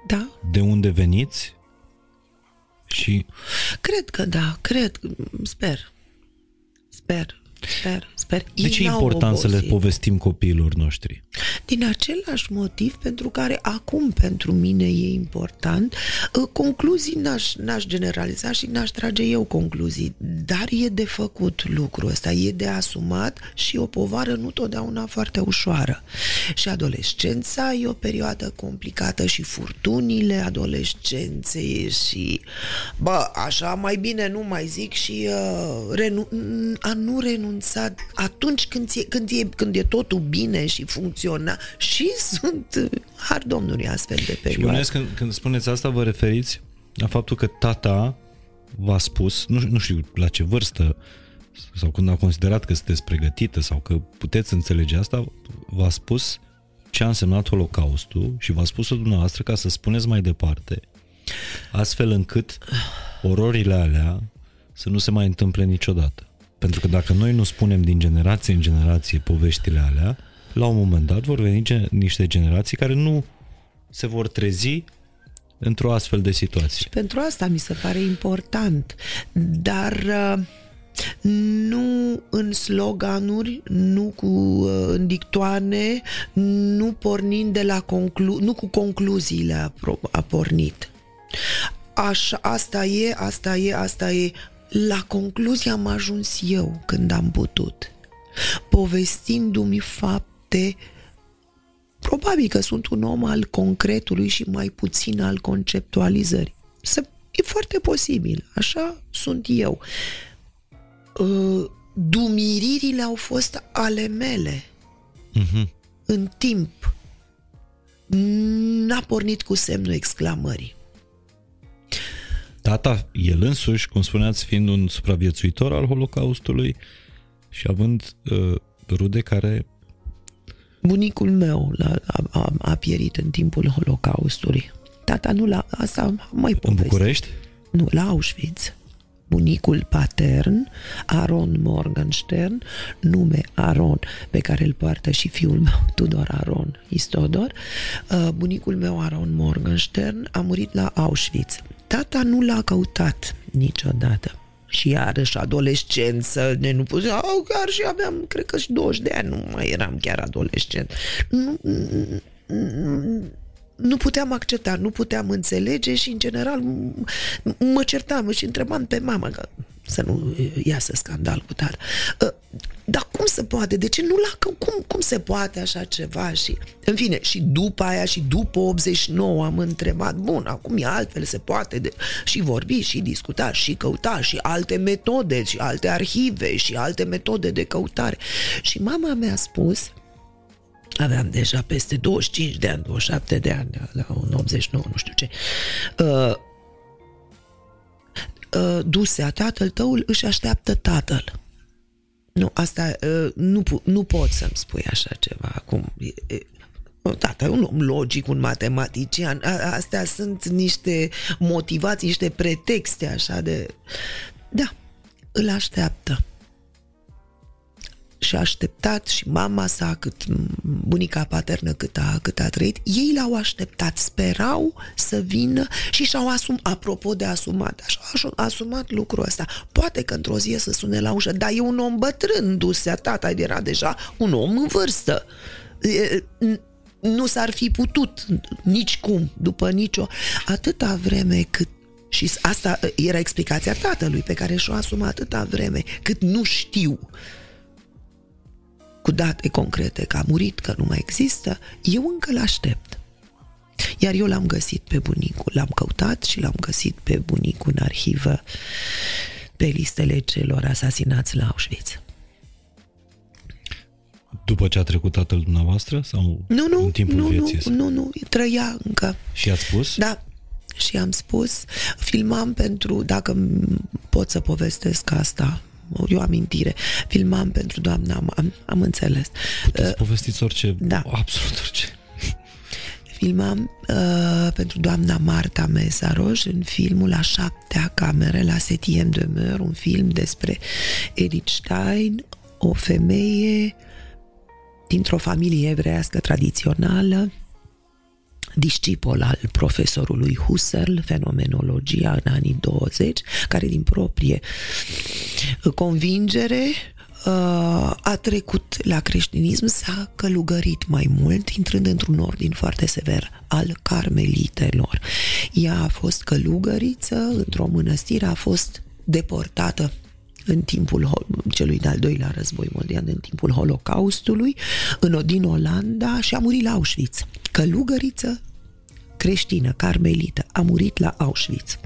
Da. De unde veniți? Și... Cred că da, sper. De ce e important să le povestim copiilor noștri? Din același motiv pentru care acum pentru mine e important. Concluzii n-aș generaliza și n-aș trage eu concluzii, dar e de făcut lucrul ăsta, e de asumat și o povară nu totdeauna foarte ușoară. Și adolescența e o perioadă complicată și furtunile adolescenței și așa mai bine nu mai zic și a nu renunța atunci când e totul bine și funcționa și sunt har Domnului astfel de perioade. Și când spuneți asta vă referiți la faptul că tata v-a spus, nu știu la ce vârstă sau când a considerat că sunteți pregătită sau că puteți înțelege asta, v-a spus ce a însemnat Holocaustul și v-a spus-o dumneavoastră ca să spuneți mai departe, astfel încât ororile alea să nu se mai întâmple niciodată. Pentru că dacă noi nu spunem din generație în generație poveștile alea, la un moment dat vor veni niște generații care nu se vor trezi într-o astfel de situație. Și pentru asta mi se pare important, dar nu în sloganuri, nu în dictoane, nu pornind de la nu cu concluziile a pornit. Asta e. La concluzie am ajuns eu când am putut, povestindu-mi fapte. Probabil că sunt un om al concretului și mai puțin al conceptualizării. E foarte posibil, așa sunt eu. Dumiririle au fost ale mele în timp. N-a pornit cu semnul exclamării. Tata, el însuși, cum spuneați, fiind un supraviețuitor al Holocaustului și având rude care... Bunicul meu a pierit în timpul Holocaustului. Tata nu la... Asta mai povestit. În București? Nu, la Auschwitz. Bunicul patern, Aron Morgenstern, nume Aron, pe care îl poartă și fiul meu, Tudor Aron Istodor. Bunicul meu, Aron Morgenstern, a murit la Auschwitz. Tata nu l-a căutat niciodată. Și iarăși adolescență, ne nu puteam, chiar și aveam, cred că și 20 de ani, nu mai eram chiar adolescent. Nu puteam accepta, nu puteam înțelege și, în general, mă certam și întrebam pe mama că să nu iasă scandal cu tata. Dar cum se poate? De ce nu la... Cum se poate așa ceva? Și, în fine, și după aia și după 89 am întrebat, bun, acum e altfel, se poate și vorbi, și discuta, și căuta, și alte metode, și alte arhive, și alte metode de căutare. Și mama mi-a spus... Aveam deja peste 25 de ani, 27 de ani, la un 89, nu știu ce. Dusea, tatăl tău își așteaptă tatăl. Nu, asta, nu pot să-mi spui așa ceva acum. Tata, un om logic, un matematician, astea sunt niște motivații, niște pretexte așa de... Da, îl așteaptă. Și a așteptat și mama sa, cât bunica paternă cât a trăit, ei l-au așteptat, sperau să vină și și-au asumat, apropo de asumat, și-au asumat lucrul ăsta. Poate că într-o zi să sune la ușă, dar e un om bătrân, Dusea, tata era deja un om în vârstă. Nu s-ar fi putut nicicum, după nicio... Atâta vreme cât... Și asta era explicația tatălui pe care și-o asuma, atâta vreme cât nu știu... cu date concrete, că a murit, că nu mai există, eu încă l-aștept. Iar eu l-am găsit pe bunicul, l-am căutat și l-am găsit pe bunicul în arhivă, pe listele celor asasinați la Auschwitz. După ce a trecut tatăl dumneavoastră? Sau nu, în timpul vieții? Nu, trăia încă. Și a spus? Da, și am spus, filmam pentru, dacă pot să povestesc asta, eu amintire, filmam pentru doamna, am înțeles. Puteți povestiți orice, da. Absolut orice. Filmam pentru doamna Marta Mesaroș în filmul A șaptea cameră la Septième de Meur, un film despre Edith Stein, o femeie dintr-o familie evreiască tradițională, discipol al profesorului Husserl, fenomenologia în anii 20, care din proprie convingere a trecut la creștinism, s-a călugărit mai mult, intrând într-un ordin foarte sever al carmelitelor. Ea a fost călugăriță într-o mănăstire, a fost deportată în timpul celui de-al doilea război mondial, în timpul Holocaustului, din Olanda, și a murit la Auschwitz. Călugăriță creștină, carmelită, a murit la Auschwitz.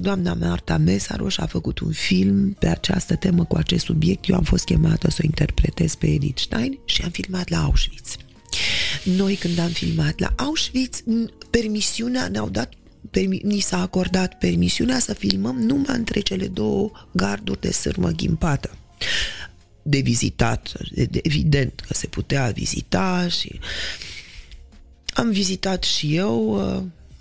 Doamna Marta Mesaroș a făcut un film pe această temă, cu acest subiect. Eu am fost chemată să o interpretez pe Edith Stein și am filmat la Auschwitz. Noi, când am filmat la Auschwitz, ni s-a acordat permisiunea să filmăm numai între cele două garduri de sârmă ghimpată. De vizitat, evident că se putea vizita, și am vizitat și eu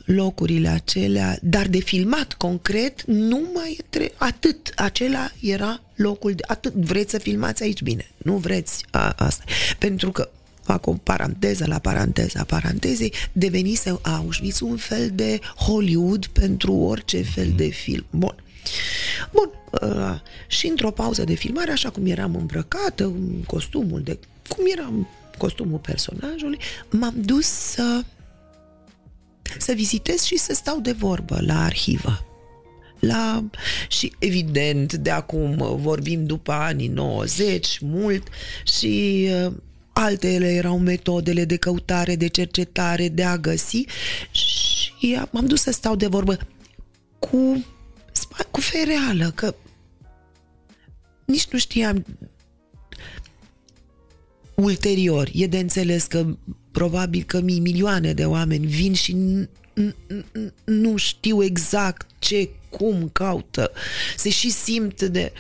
locurile acelea, dar de filmat concret numai atât. Acela era locul de atât. Vreți să filmați aici? Bine. Nu vreți? Asta. Pentru că, fac o paranteză la paranteza parantezei, devenise Auschwitz un fel de Hollywood pentru orice fel de film. Bun. Și într-o pauză de filmare, așa cum eram îmbrăcată, costumul personajului, m-am dus să vizitez și să stau de vorbă la arhivă. Și evident, de acum vorbim după anii 90, mult, și altele erau metodele de căutare, de cercetare, de a găsi, și m-am dus să stau de vorbă cu fereală, că nici nu știam. Ulterior, e de înțeles că probabil că milioane de oameni vin și nu știu exact cum caută. Se și simt de...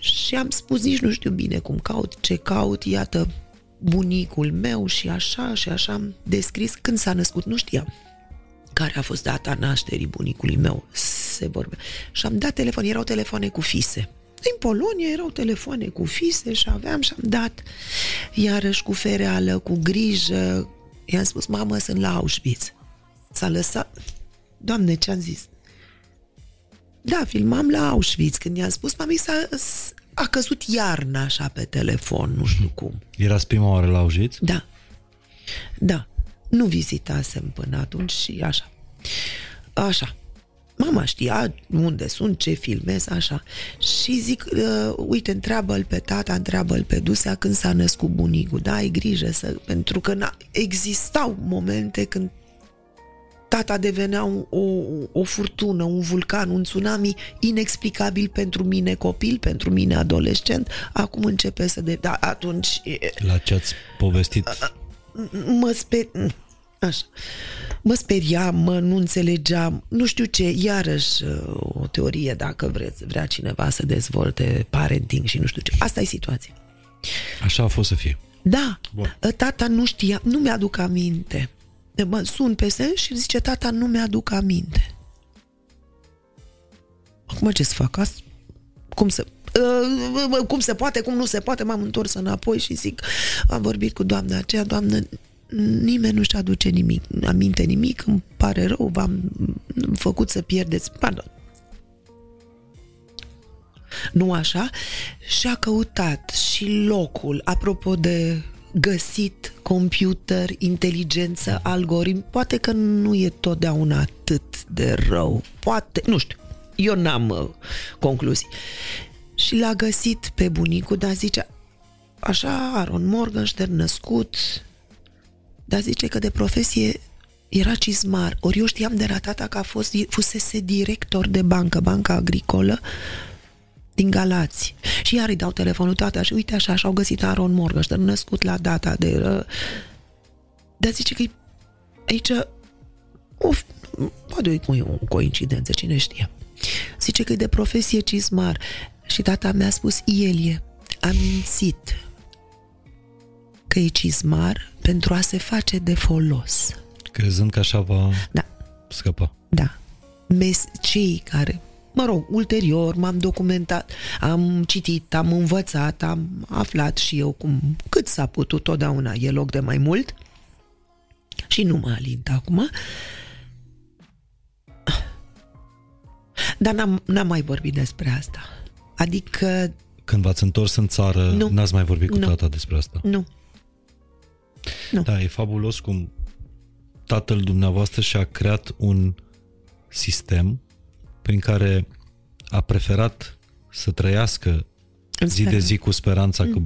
Și am spus, nici nu știu bine cum caut, ce caut, iată bunicul meu și așa, și așa am descris când s-a născut, nu știam care a fost data nașterii bunicului meu, se vorbea. Și am dat telefon, erau telefoane cu fise. În Polonia erau telefoane cu fise și am dat iarăși cu fereală, cu grijă. I-am spus, mamă, sunt la Auschwitz. S-a lăsat. Doamne, ce-am zis? Da, filmam la Auschwitz. Când i-am spus, mami, a căzut iarna așa pe telefon, nu știu cum. Erați prima oară la Auschwitz? Da. Nu vizitasem până atunci și așa. Așa. Mama știa unde sunt, ce filmez, așa. Și zic, uite, întreabă-l pe tata, întreabă-l pe dusea când s-a născut bunicul. Da, ai grijă pentru că existau momente când tata devenea o furtună, un vulcan, un tsunami inexplicabil pentru mine copil, pentru mine adolescent. Acum începe să... atunci... La ce ați povestit? Așa. Mă speriam, nu înțelegeam, nu știu ce, iarăși o teorie, dacă vrea cineva să dezvolte parenting și nu știu ce. Asta e situația. Așa a fost să fie. Da. Bun. Tata nu știa, nu mi-aduc aminte. Mă sun pe sen și zice, tata, nu mi-aduc aminte. Acum ce să fac asta? Cum se poate, cum nu se poate? M-am întors înapoi și zic, am vorbit cu doamna aceea, doamnă, nimeni nu-și aduce aminte nimic, îmi pare rău, v-am făcut să pierdeți, pardon. Nu așa? Și a căutat și locul, apropo de găsit, computer, inteligență, algoritm, poate că nu e totdeauna atât de rău, poate, nu știu, eu n-am concluzii. Și l-a găsit pe bunicul, dar zice, așa, Aron Morgenstern, născut... Dar zice că de profesie era cizmar. Ori eu știam de la tata că fusese director de bancă, Banca Agricolă din Galați. Și iar îi dau telefonul tata și uite așa, și-au găsit Aron Morgenstern, născut la data de... Dar zice că aici poate o coincidență, cine știe. Zice că e de profesie cizmar și tata mi-a spus, Ielie, a mințit că e cizmar pentru a se face de folos. Crezând că așa va scăpa. Da. Cei care, mă rog, ulterior m-am documentat, am citit, am învățat, am aflat și eu cum cât s-a putut, totdeauna e loc de mai mult și nu mă alint acum. Dar n-am mai vorbit despre asta. Adică... Când v-ați întors în țară, nu, n-ați mai vorbit cu tata despre asta? Nu. Da, e fabulos cum tatăl dumneavoastră și-a creat un sistem prin care a preferat să trăiască zi de zi cu speranța că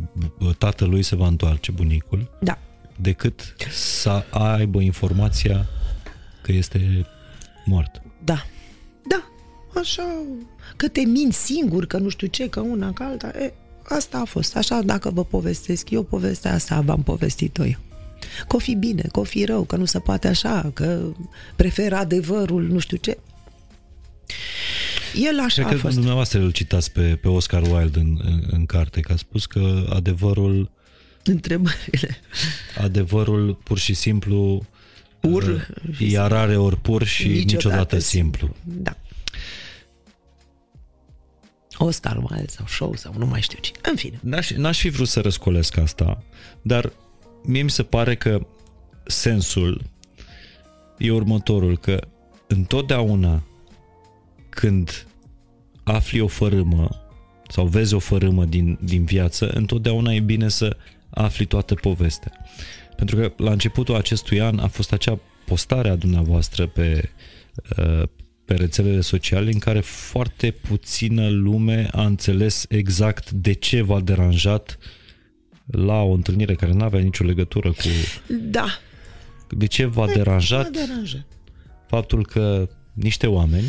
tatălui se va întoarce, bunicul, decât să aibă informația că este mort. Da. Așa, că te minți singur, că nu știu ce, că una, că alta. Asta a fost. Așa, dacă vă povestesc eu, povestea asta v-am povestit-o eu. Că o fi bine, că o fi rău, că nu se poate așa, că preferă adevărul, nu știu ce. El așa a fost. Cred că dumneavoastră îl citați pe Oscar Wilde în carte, că a spus că adevărul... Întrebările. Adevărul pur și simplu iar are ori pur și niciodată simplu. Da. Oscar Wilde sau show sau nu mai știu ce. În fine. N-aș fi vrut să răscolesc asta, dar mie mi se pare că sensul e următorul, că întotdeauna când afli o fărâmă sau vezi o fărâmă din viață, întotdeauna e bine să afli toată povestea. Pentru că la începutul acestui an a fost acea postare a dumneavoastră pe rețelele sociale în care foarte puțină lume a înțeles exact de ce v-a deranjat la o întâlnire care nu avea nicio legătură cu... Da. De ce v-a deranjat faptul că niște oameni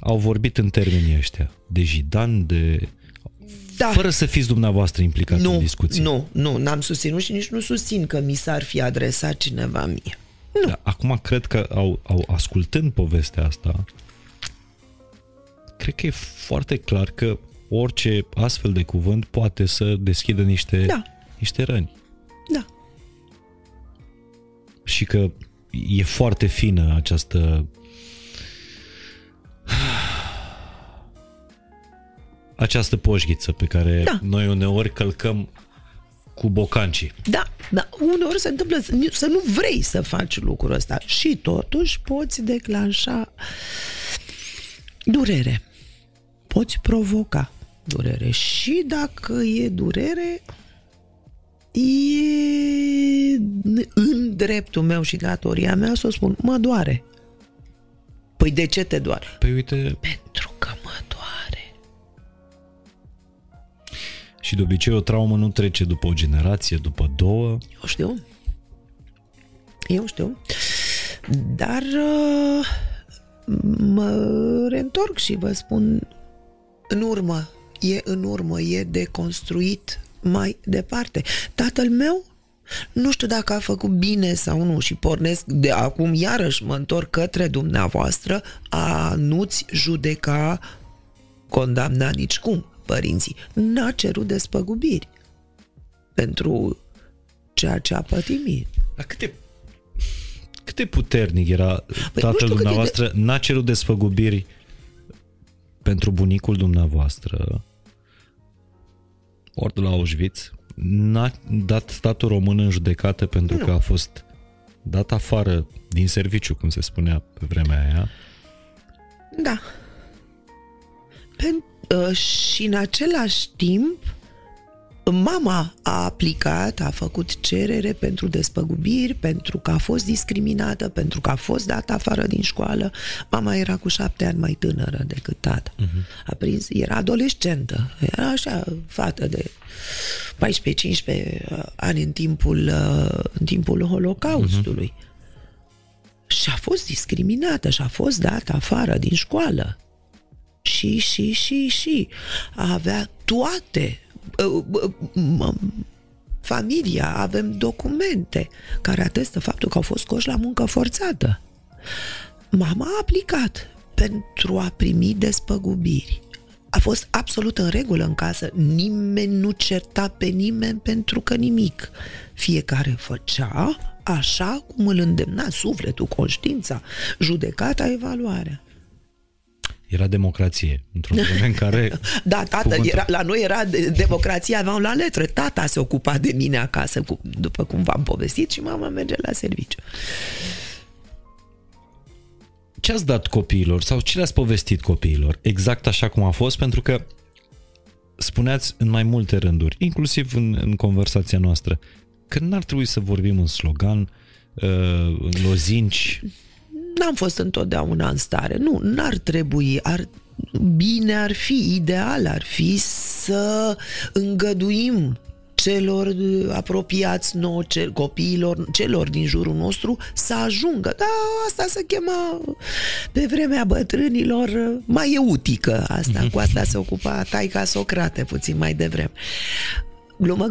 au vorbit în termenii ăștia de jidan, de... Fără să fiți dumneavoastră implicat în discuții. Nu, n-am susținut și nici nu susțin că mi s-ar fi adresat cineva mie. Nu. Dar acum cred că ascultând povestea asta, cred că e foarte clar că orice astfel de cuvânt poate să deschidă niște răni. Da. Și că e foarte fină această poșghiță pe care noi uneori călcăm cu bocancii. Da, uneori se întâmplă să nu vrei să faci lucrul ăsta și totuși poți declanșa durere. Poți provoca durere și dacă e durere e în dreptul meu și datoria mea să o spun, mă doare. Păi de ce te doare? Păi uite... Pentru că mă doare. Și de obicei o traumă nu trece după o generație, după două. Eu știu. Dar mă reîntorc și vă spun în urmă, e deconstruit mai departe. Tatăl meu, nu știu dacă a făcut bine sau nu și pornesc de acum, iarăși mă întorc către dumneavoastră, a nu-ți judeca, condamna nicicum părinții. N-a cerut despăgubiri pentru ceea ce a pătimit. Dar cât de puternic era tatăl dumneavoastră, n-a cerut despăgubiri pentru bunicul dumneavoastră, ori de la Auschwitz, n-a dat statul român în judecată pentru că a fost dat afară din serviciu, cum se spunea pe vremea aia. Da. Și în același timp, mama a aplicat, a făcut cerere pentru despăgubiri, pentru că a fost discriminată, pentru că a fost dată afară din școală. Mama era cu 7 ani mai tânără decât tata. Uh-huh. Era adolescentă, era așa, fată de 14-15 ani în timpul Holocaustului. Uh-huh. Și a fost discriminată și a fost dată afară din școală. Și avea toate... Familia, avem documente care atestă faptul că au fost scoși la muncă forțată. Mama a aplicat pentru a primi despăgubiri. A fost absolut în regulă în casă. Nimeni nu certa pe nimeni pentru că nimic. Fiecare făcea așa cum îl îndemna sufletul, conștiința, judecata, evaluarea. Era democrație, într-un moment în care... Da, tata, la noi era democrație, aveam la letră. Tata se ocupa de mine acasă, după cum v-am povestit, și mama merge la serviciu. Ce ați dat copiilor sau ce le-ați povestit copiilor? Exact așa cum a fost, pentru că spuneați în mai multe rânduri, inclusiv în conversația noastră, că n-ar trebui să vorbim în slogan, în lozinci... N-am fost întotdeauna în stare. Nu, n-ar trebui. Bine ar fi, ideal ar fi să îngăduim celor apropiați nouă, copiilor, celor din jurul nostru să ajungă. Da, asta se chema pe vremea bătrânilor maiutică. Asta, cu asta se ocupa taica Socrate puțin mai devreme. Glumă.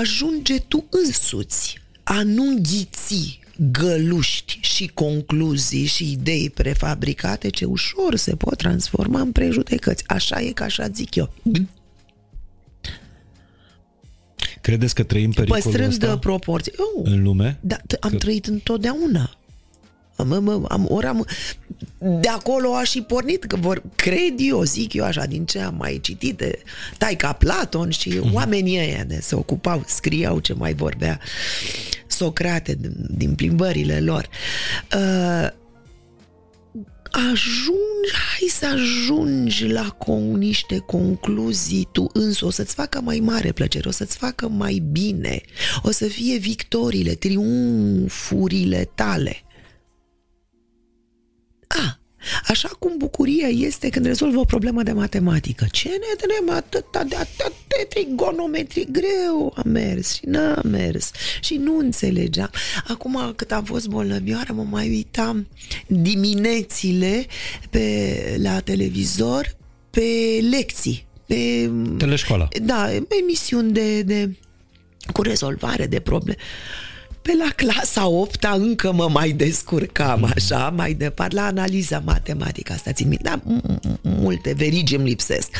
Ajunge tu însuți a nu înghiți găluști și concluzii și idei prefabricate ce ușor se pot transforma în prejudecăți. Așa e, că așa zic eu. Credeți că trăim pericolul ăsta? Păstrând proporții. În lume? Da, am trăit întotdeauna. De acolo a și pornit, că cred eu, zic eu așa, din ce am mai citit de taica Platon și oamenii ăia de se ocupau, scriau ce mai vorbea Socrate din plimbările lor. Hai să ajungi la niște concluzii tu însă, o să-ți facă mai mare plăcere, o să-ți facă mai bine, o să fie victoriile, triumfurile tale. Așa cum bucuria este când rezolvă o problemă de matematică. Ce ne trebuie atâta de trigonometrie? Greu a mers și n-a mers și nu înțelegeam. Acum cât am fost bolnăvioară, mă mai uitam diminețile la televizor pe lecții. Pe teleșcoala. Da, emisiuni cu rezolvare de probleme. Pe la clasa 8-a încă mă mai descurcam așa, mai departe, la analiza matematică, asta țin minte, dar multe verigi îmi lipsesc.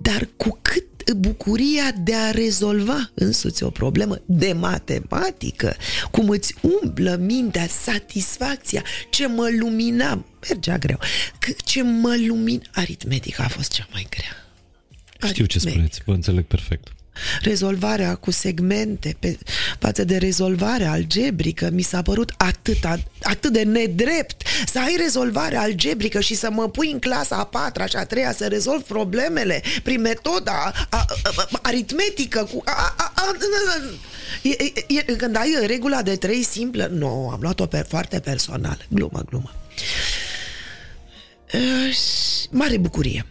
Dar cu cât bucuria de a rezolva însuți o problemă de matematică, cum îți umblă mintea, satisfacția, ce mă luminam, mergea greu, aritmetica a fost cea mai grea. Știu ce spuneți, vă înțeleg perfect. Rezolvarea cu segmente față de rezolvarea algebrică mi s-a părut atât de nedrept să ai rezolvarea algebrică și să mă pui în clasa a 4-a și a 3-a să rezolv problemele prin metoda aritmetică cu... Când ai regula de 3 simplă, nu, am luat-o foarte personal. Glumă. Mare bucurie.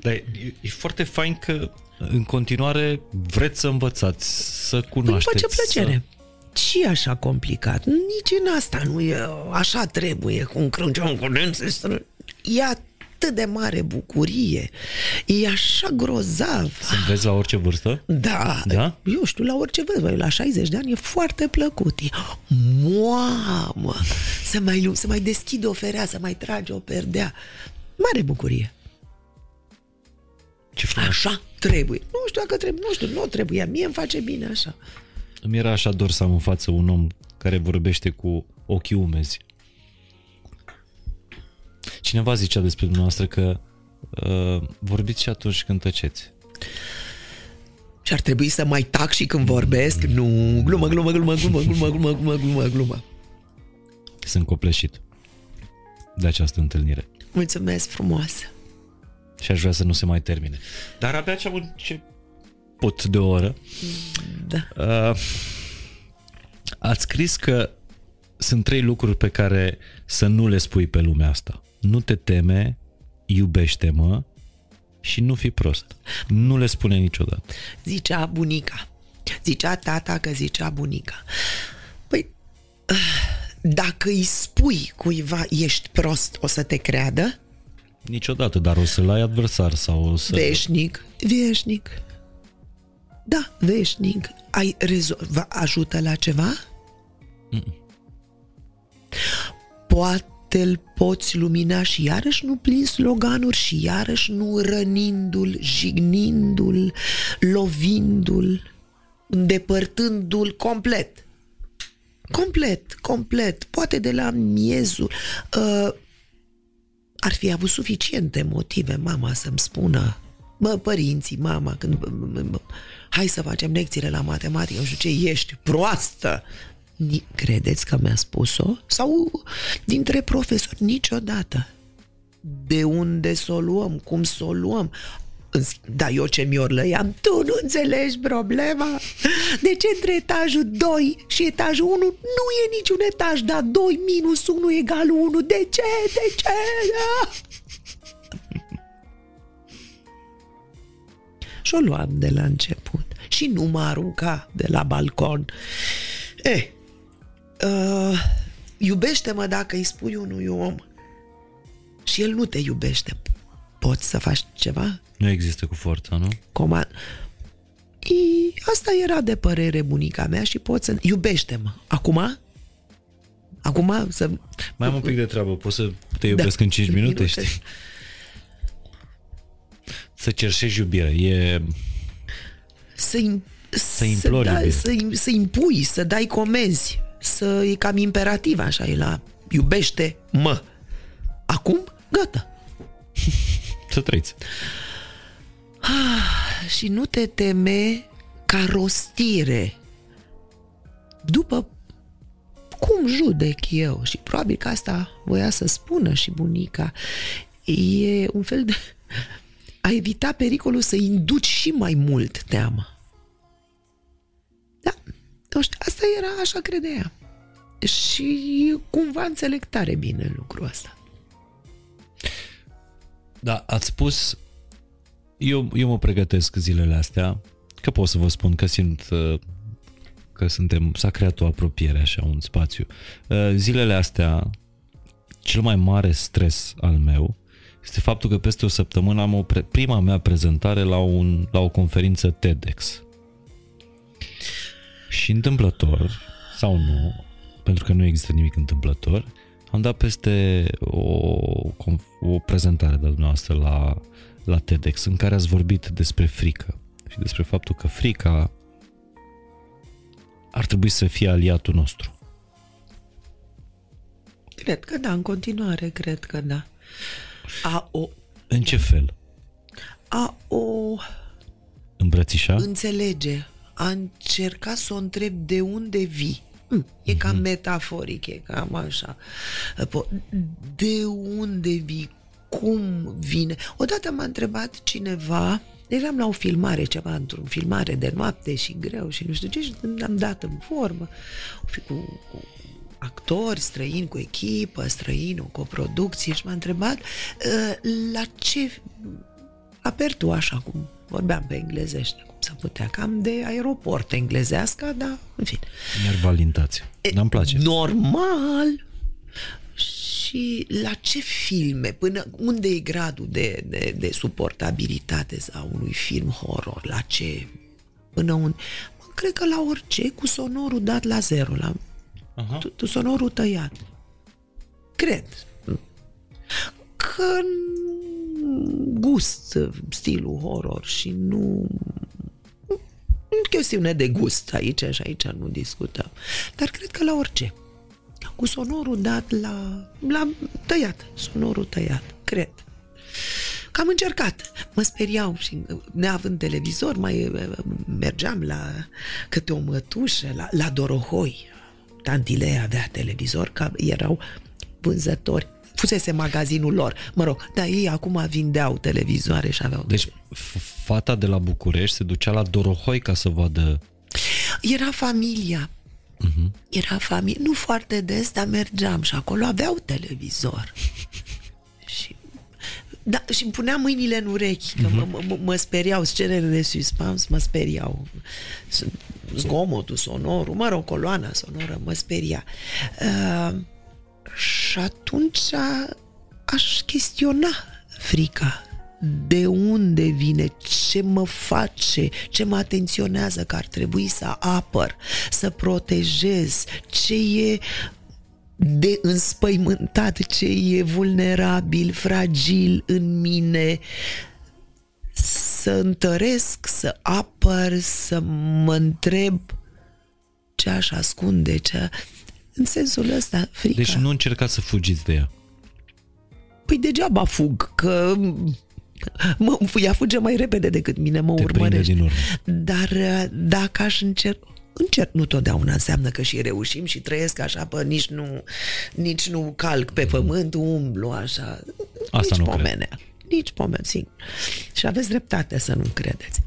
Dar e foarte fain că în continuare vreți să învățați, să cunoașteți. Îmi face plăcere. Și așa complicat. Nici în asta nu e așa, trebuie cu un crângean cu dinții strâni. E atât de mare bucurie. E așa grozav. Să înveți la orice vârstă? Da. Eu știu, la orice vârstă. La 60 de ani e foarte plăcut. Mamă! Să mai deschide o ferea, să mai trage o perdea. Mare bucurie. Așa trebuie. Nu știu dacă trebuie, nu trebuie. Mie îmi face bine așa. Îmi era așa dor să am în față un om care vorbește cu ochii umezi. Cineva zicea despre dumneavoastră că vorbiți și atunci când tăceți. Și ar trebui să mai tac și când vorbesc? Nu, glumă. Sunt copleșit de această întâlnire. Mulțumesc frumoasă. Și aș vrea să nu se mai termine. Dar abia ce am început de o oră. Da. Ați scris că sunt 3 lucruri pe care să nu le spui pe lumea asta. Nu te teme, iubește-mă și nu fi prost. Nu le spune niciodată. Zicea bunica. Zicea tata că zicea bunica. Păi, dacă îi spui cuiva ești prost, o să te creadă? Niciodată, dar o să-l ai adversar sau o să... Veșnic. Da, veșnic. Ajută la ceva? Poate îl poți lumina și iarăși nu prin sloganuri și iarăși nu rănindu-l, jignindu-l, lovindu-l, îndepărtându-l complet, poate de la miezul. Ar fi avut suficiente motive mama să-mi spună, părinții, mama, hai să facem lecțiile la matematică, nu știu ce, ești proastă. Credeți că mi-a spus-o? Sau dintre profesori? Niciodată. De unde să o luăm? Cum să o luăm? Da, eu ce mi-o lăiam, tu nu înțelegi problema. Deci între etajul 2 și etajul 1 nu e niciun etaj, dar 2 minus 1 egal 1. De ce? De ce? Da. Și-o luam de la început și nu mă arunca de la balcon. Iubește-mă dacă îi spui unui om și el nu te iubește. Poți să faci ceva? Nu există cu forța, nu? Asta era de părere bunica mea și pot să... Iubește-mă. Acum să... Mai am un pic de treabă. Poți să te iubesc în 5 minute, știi? Să cerșești iubire. E... Să implori iubire. Să impui, să dai comenzi. E cam imperativ, așa e la iubește-mă. Acum, gata. Să trăiți. Și nu te teme ca rostire. După cum judec eu, și probabil că asta voia să spună și bunica, e un fel de a evita pericolul să induci și mai mult teamă. Da, asta era, așa credea. Și cumva înțeleg tare bine lucrul ăsta. Da, ați spus, eu mă pregătesc zilele astea, că pot să vă spun că simt că s-a creat o apropiere, așa, un spațiu. Zilele astea, cel mai mare stres al meu este faptul că peste o săptămână am prima mea prezentare la o conferință TEDx. Și întâmplător, sau nu, pentru că nu există nimic întâmplător, am dat peste o prezentare de-a dumneavoastră la TEDx în care ați vorbit despre frică și despre faptul că frica ar trebui să fie aliatul nostru. Cred că da, în continuare, cred că da. În ce fel? Îmbrățișa? Înțelege. A încercat să o întreb de unde vii. E cam metaforic, e cam așa. De unde vii? Cum vine? Odată m-a întrebat cineva, eram la o filmare, ceva într-un filmare de noapte și greu și nu știu ce, și am dat în formă cu actori străini, cu echipă străină, cu o producție, și m-a întrebat la ce aperi tu, așa cum vorbeam pe englezește, cum se putea, cam de aeroport englezească, dar în fin. Nerva alintație. Dar-mi place. Normal! Și la ce filme? Până unde e gradul de suportabilitate a unui film horror? La ce? Cred că la orice, cu sonorul dat la zero, cu sonorul tăiat. Cred. Că gust, stilul horror și nu... E chestiune de gust aici și aici nu discutăm. Dar cred că la orice. Cu sonorul dat la tăiat. Sonorul tăiat, cred. Că am încercat. Mă speriau și neavând televizor mai mergeam la câte o mătușă, la Dorohoi. Tantile avea televizor, că erau vânzători. Fusese magazinul lor, mă rog, dar ei acum vindeau televizoare și aveau... Deci fata de la București se ducea la Dorohoi ca să vadă... Era familia. Era familie, nu foarte des, dar mergeam și acolo aveau televizor. Și îmi puneam mâinile în urechi, că mă speriau, scenele de suspans mă speriau. Zgomotul, sonorul, mă rog, coloana sonoră mă speria. Și atunci aș chestiona frica. De unde vine? Ce mă face? Ce mă atenționează că ar trebui să apăr? Să protejez? Ce e de înspăimântat ce e vulnerabil, fragil în mine, să întăresc, să apăr, să mă întreb ce aș ascunde, ce... În sensul ăsta, frica. Deci nu încercați să fugiți de ea. Păi degeaba fug, că ea fuge mai repede decât mine, mă urmărește. Dar dacă aș încerc, nu totdeauna înseamnă că și reușim și trăiesc așa, pă, nici nu calc pe pământ, umblu așa. Asta nici nu pomenea. Cred. Nici pomenea, sigur. Și aveți dreptate să nu credeți.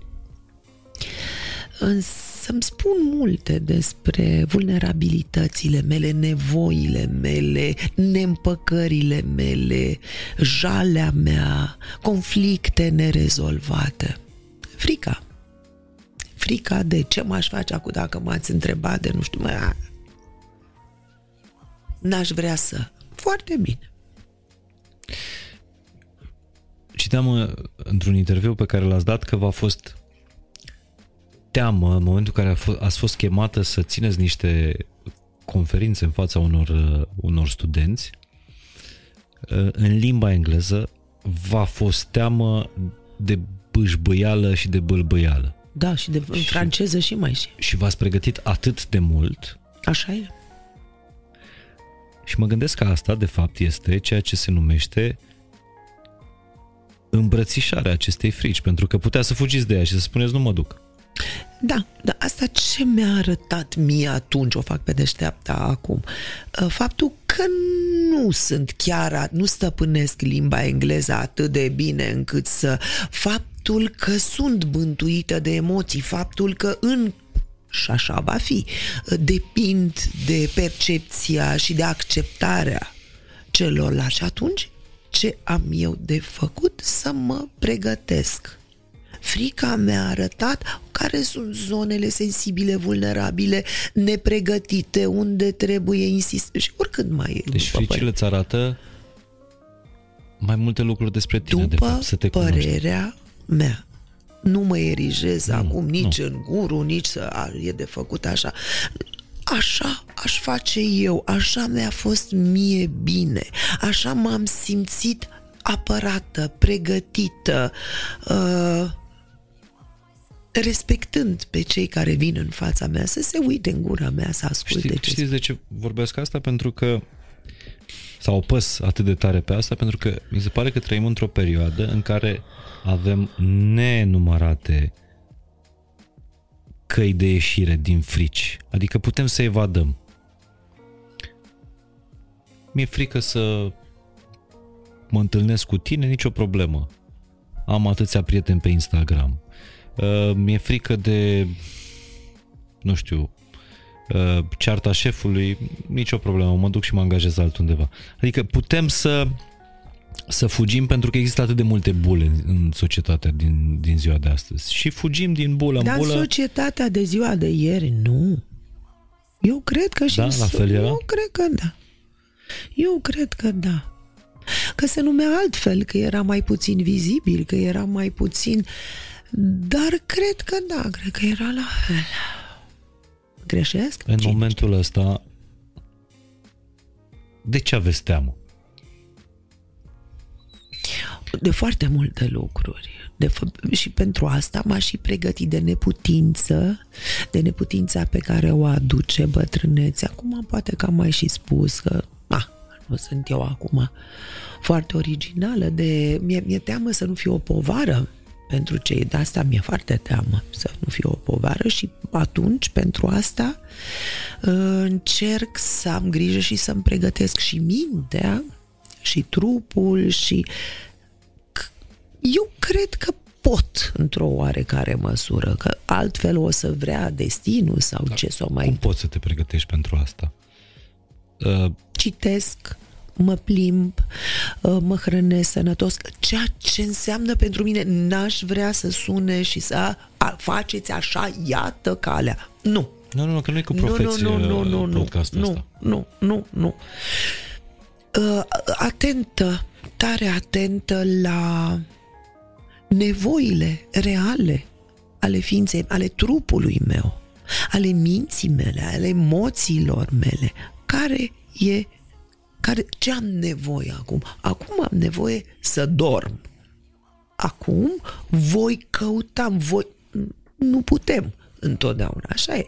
Îmi spun multe despre vulnerabilitățile mele, nevoile mele, neîmpăcările mele, jalea mea, conflicte nerezolvate. Frica. Frica de ce m-aș face acum dacă m-ați întrebat de nu știu, mă, n-aș vrea să. Foarte bine. Citeam într-un interviu pe care l-ați dat că v-a fost teamă în momentul în care ați fost chemată să țineți niște conferințe în fața unor studenți în limba engleză, v-a fost teamă de bâșbâială și de bâlbâială. Da, și de în franceză și mai și. Și v-ați pregătit atât de mult. Așa e. Și mă gândesc că asta, de fapt, este ceea ce se numește îmbrățișarea acestei frici, pentru că putea să fugiți de ea și să spuneți nu mă duc. Da, dar asta ce mi-a arătat mie atunci, o fac pe deșteapta acum, faptul că nu sunt chiar, nu stăpânesc limba engleză atât de bine încât să... Faptul că sunt bântuită de emoții, faptul că și așa va fi, depind de percepția și de acceptarea celorlalți. Și atunci, ce am eu de făcut? Să mă pregătesc. Frica mi-a arătat care sunt zonele sensibile, vulnerabile, nepregătite, unde trebuie insistat și oricând mai e. Deci fricile îți arată mai multe lucruri despre tine, după de fapt, să te cunoști. După părerea mea. Nu mă erijez acum nici în guru, nici să e de făcut așa. Așa aș face eu, așa mi-a fost mie bine, așa m-am simțit apărată, pregătită, respectând pe cei care vin în fața mea, să se uite în gura mea, să asculte. Știți de ce vorbesc asta? Pentru că sau păs atât de tare pe asta, pentru că mi se pare că trăim într-o perioadă în care avem nenumărate căi de ieșire din frici. Adică putem să evadăm. Mi-e frică să mă întâlnesc cu tine, nicio problemă. Am atâția prieteni pe Instagram. Mi-e frică de, nu știu, cearta șefului, nicio problemă, mă duc și mă angajez altundeva. Adică putem să fugim pentru că există atât de multe bule în societatea din ziua de astăzi. Și fugim din bulă în bulă. Dar societatea de ziua de ieri, nu. Eu cred că și... Da, la fel era? Eu cred că da. Că se numea altfel, că era mai puțin vizibil, că era mai puțin... Dar cred că da, cred că era la fel. Greșesc? În momentul ăsta, de ce aveți teamă? De foarte multe lucruri. Și pentru asta m-a și pregătit de neputință, de neputința pe care o aduce bătrânețea. Acum poate că am mai și spus că nu sunt eu acum foarte originală, mi-e teamă să nu fiu o povară pentru cei, de asta mi-e foarte teamă să nu fiu o povară și atunci, pentru asta, încerc să am grijă și să-mi pregătesc și mintea și trupul și eu cred că pot într-o oarecare măsură, că altfel o să vrea destinul sau dar ce s-o mai... Cum poți să te pregătești pentru asta? Citesc, mă plimb, mă hrănesc sănătos, ceea ce înseamnă pentru mine, n-aș vrea să sune și să faceți așa, iată calea. Nu. Nu, că nu e cu profeții podcastul ăsta. Nu. Atentă, tare atentă la nevoile reale ale ființei, ale trupului meu, ale minții mele, ale emoțiilor mele, care e ce am nevoie acum? Acum am nevoie să dorm. Acum voi căuta, nu putem întotdeauna, așa e.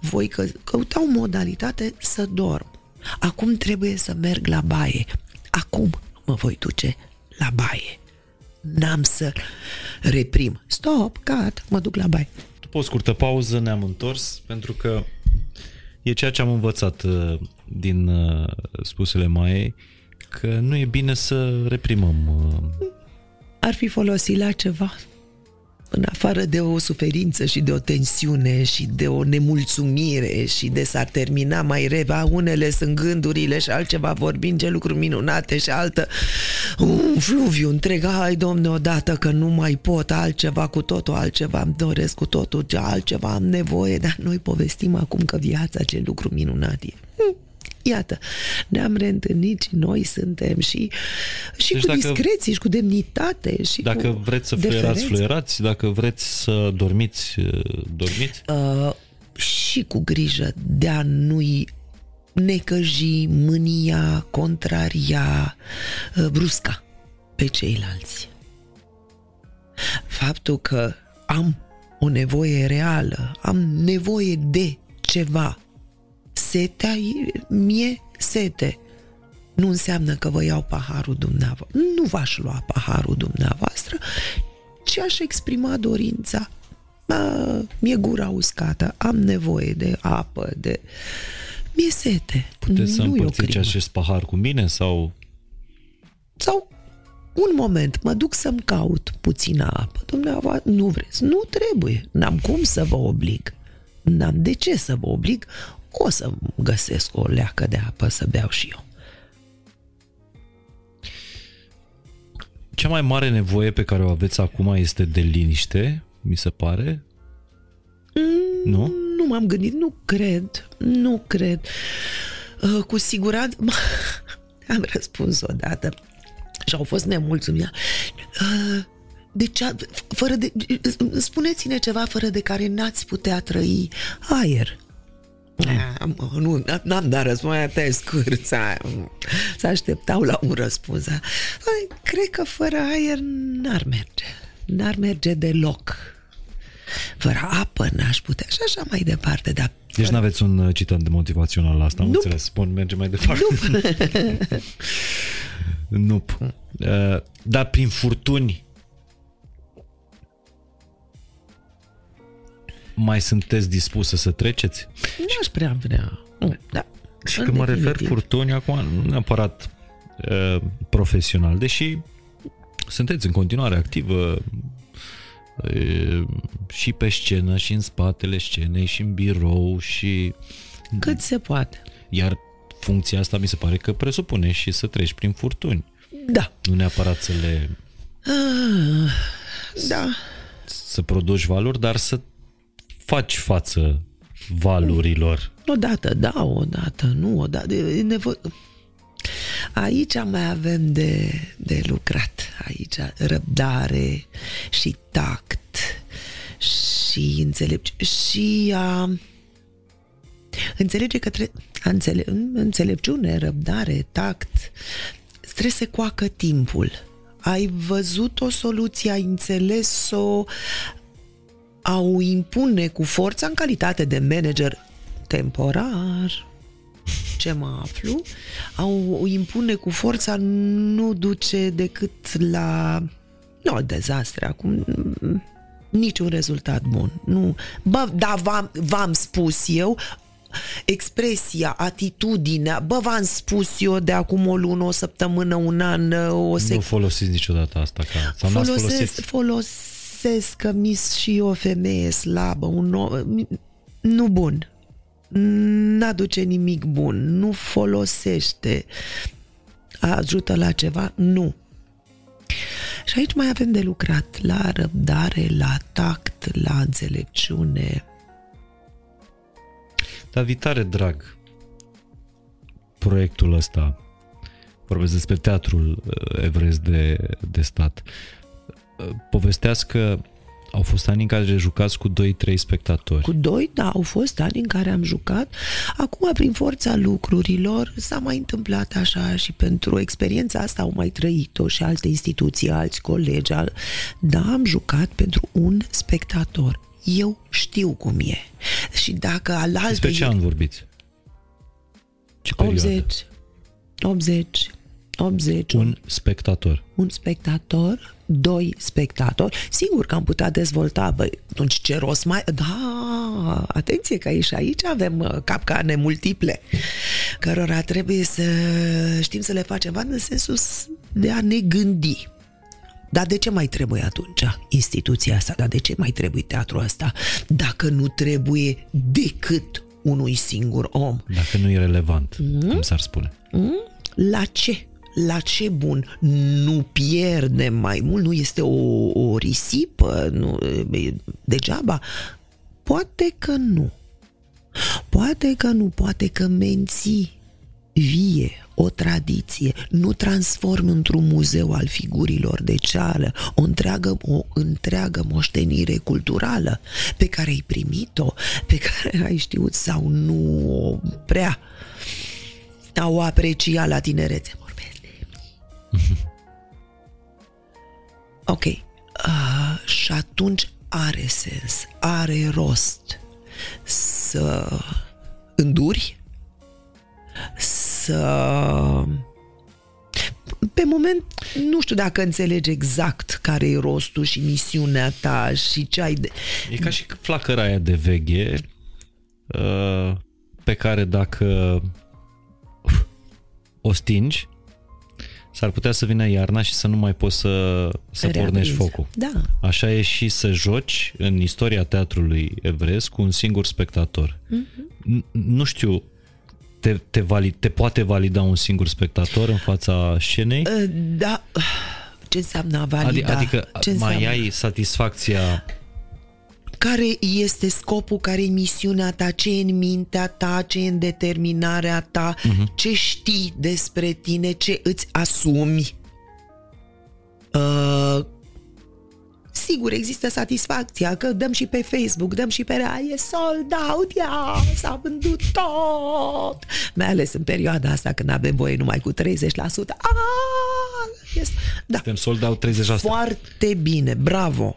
Voi căuta o modalitate să dorm. Acum trebuie să merg la baie. Acum mă voi duce la baie. N-am să reprim. Stop, gata, mă duc la baie. După o scurtă pauză ne-am întors, pentru că e ceea ce am învățat din spusele Maiei, că nu e bine să reprimăm. Ar fi folosit la ceva? În afară de o suferință și de o tensiune și de o nemulțumire și de s-ar termina mai reva, unele sunt gândurile și altceva vorbim, ce lucruri minunate și altă un fluviu întreg, hai domne odată că nu mai pot, altceva, cu totul altceva, îmi doresc cu totul altceva, am nevoie, dar noi povestim acum că viața, ce lucru minunat e. Iată, ne-am reîntâlnit și noi suntem și deci cu discreție și cu demnitate și dacă cu vreți să fluierați, fluierați, dacă vreți să dormiți, dormiți. Și cu grijă de a nu-i necăji, mânia, contraria, brusca pe ceilalți. Faptul că am o nevoie reală, am nevoie de ceva. Setea, mie sete. Nu înseamnă că vă iau paharul dumneavoastră. Nu v-aș lua paharul dumneavoastră, ci aș exprima dorința. Mi-e gura uscată, am nevoie de apă, de... Mi-e sete. Puteți să împărțiți acest pahar cu mine sau... Sau un moment, mă duc să-mi caut puțină apă. Dumneavoastră, nu vreți, nu trebuie. N-am cum să vă oblig. N-am de ce să vă oblig. O să găsesc o leacă de apă să beau și eu. Cea mai mare nevoie pe care o aveți acum este de liniște, mi se pare? Nu? Nu m-am gândit, nu cred. Cu siguranță am răspuns odată și au fost nemulțumit. Spuneți-ne ceva fără de care n-ați putea trăi. Aer. Nu, n-am dat răspuns, aia te-ai scârț, să așteptau la un răspuns. Cred că fără aer n-ar merge deloc. Fără apă n-aș putea și așa mai departe. Dar deci n-aveți un citat de motivațional la asta, nu înțeles, spun, merge mai departe. Nu. Dar prin furtuni mai sunteți dispusă să treceți? Nu-aș prea vrea. Da. Și când mă refer furtuni, acum nu neapărat profesional, deși sunteți în continuare activă și pe scenă, și în spatele scenei, și în birou, și... Cât se poate. Iar funcția asta mi se pare că presupune și să treci prin furtuni. Da. Nu neapărat să le... Da. Să produci valori, dar să faci față valurilor. Odată, da, odată, nu, odată. Aici mai avem de lucrat. Aici răbdare și tact și înțelepciune și înțelepciune, răbdare, tact. Trebuie să coacă timpul. Ai văzut o soluție, ai înțeles-o, a o impune cu forța în calitate de manager temporar, ce mă aflu, a o impune cu forța nu duce decât la dezastre acum, niciun rezultat bun. Nu. Dar v-am spus eu, expresia, atitudinea, v-am spus eu de acum o lună, o săptămână, un an, nu folosiți niciodată asta ca... Folosesc că mis și o femeie slabă, nu bun. N-aduce nimic bun, nu folosește. Ajută la ceva? Nu. Și aici mai avem de lucrat la răbdare, la tact, la înțelepciune. Dar vitare drag, proiectul ăsta, vorbesc despre Teatrul Evresc de Stat, povestească Au fost ani în care jucați cu 2-3 spectatori. Cu 2, da, au fost ani în care am jucat. Acum, prin forța lucrurilor, s-a mai întâmplat așa și pentru experiența asta au mai trăit-o și alte instituții, alți colegi. Da, am jucat pentru un spectator. Eu știu cum e. Și dacă alaltă... Despre ce an vorbiți? Ce perioadă? 80. Un spectator. Un spectator, doi spectatori. Sigur că am putea dezvolta, atunci ce rost mai... Da, atenție că și aici avem capcane multiple, cărora trebuie să știm să le facem în sensul de a ne gândi. Dar de ce mai trebuie atunci instituția asta? Dar de ce mai trebuie teatrul ăsta? Dacă nu trebuie decât unui singur om. Dacă nu e relevant, cum s-ar spune. La ce? La ce bun? Nu pierdem mai mult? Nu este o risipă? Nu, degeaba? Poate că nu. Poate că menții vie o tradiție, nu transform într-un muzeu al figurilor de ceală o întreagă moștenire culturală pe care ai primit-o, pe care ai știut sau nu prea o aprecia la tinerețe. Vorbesc de mine. Ok. Și atunci are sens, are rost să înduri, pe moment nu știu dacă înțelegi exact care e rostul și misiunea ta și ce ai de... E ca și flacăra aia de veghe pe care dacă o stingi s-ar putea să vină iarna și să nu mai poți să pornești focul. Da. Așa e și să joci în istoria teatrului evresc cu un singur spectator. Nu știu, te poate valida un singur spectator în fața scenei? Da. Ce înseamnă a valida? Adică mai ai satisfacția... Care este scopul, care e misiunea ta, ce e în mintea ta, ce e în determinarea ta, ce știi despre tine, ce îți asumi. Sigur, există satisfacția că dăm și pe Facebook, dăm și pe rea, e sold out, s-a vândut tot. Mai ales în perioada asta când avem voie numai cu 30%. Da. Suntem sold out 30%. Foarte bine, bravo.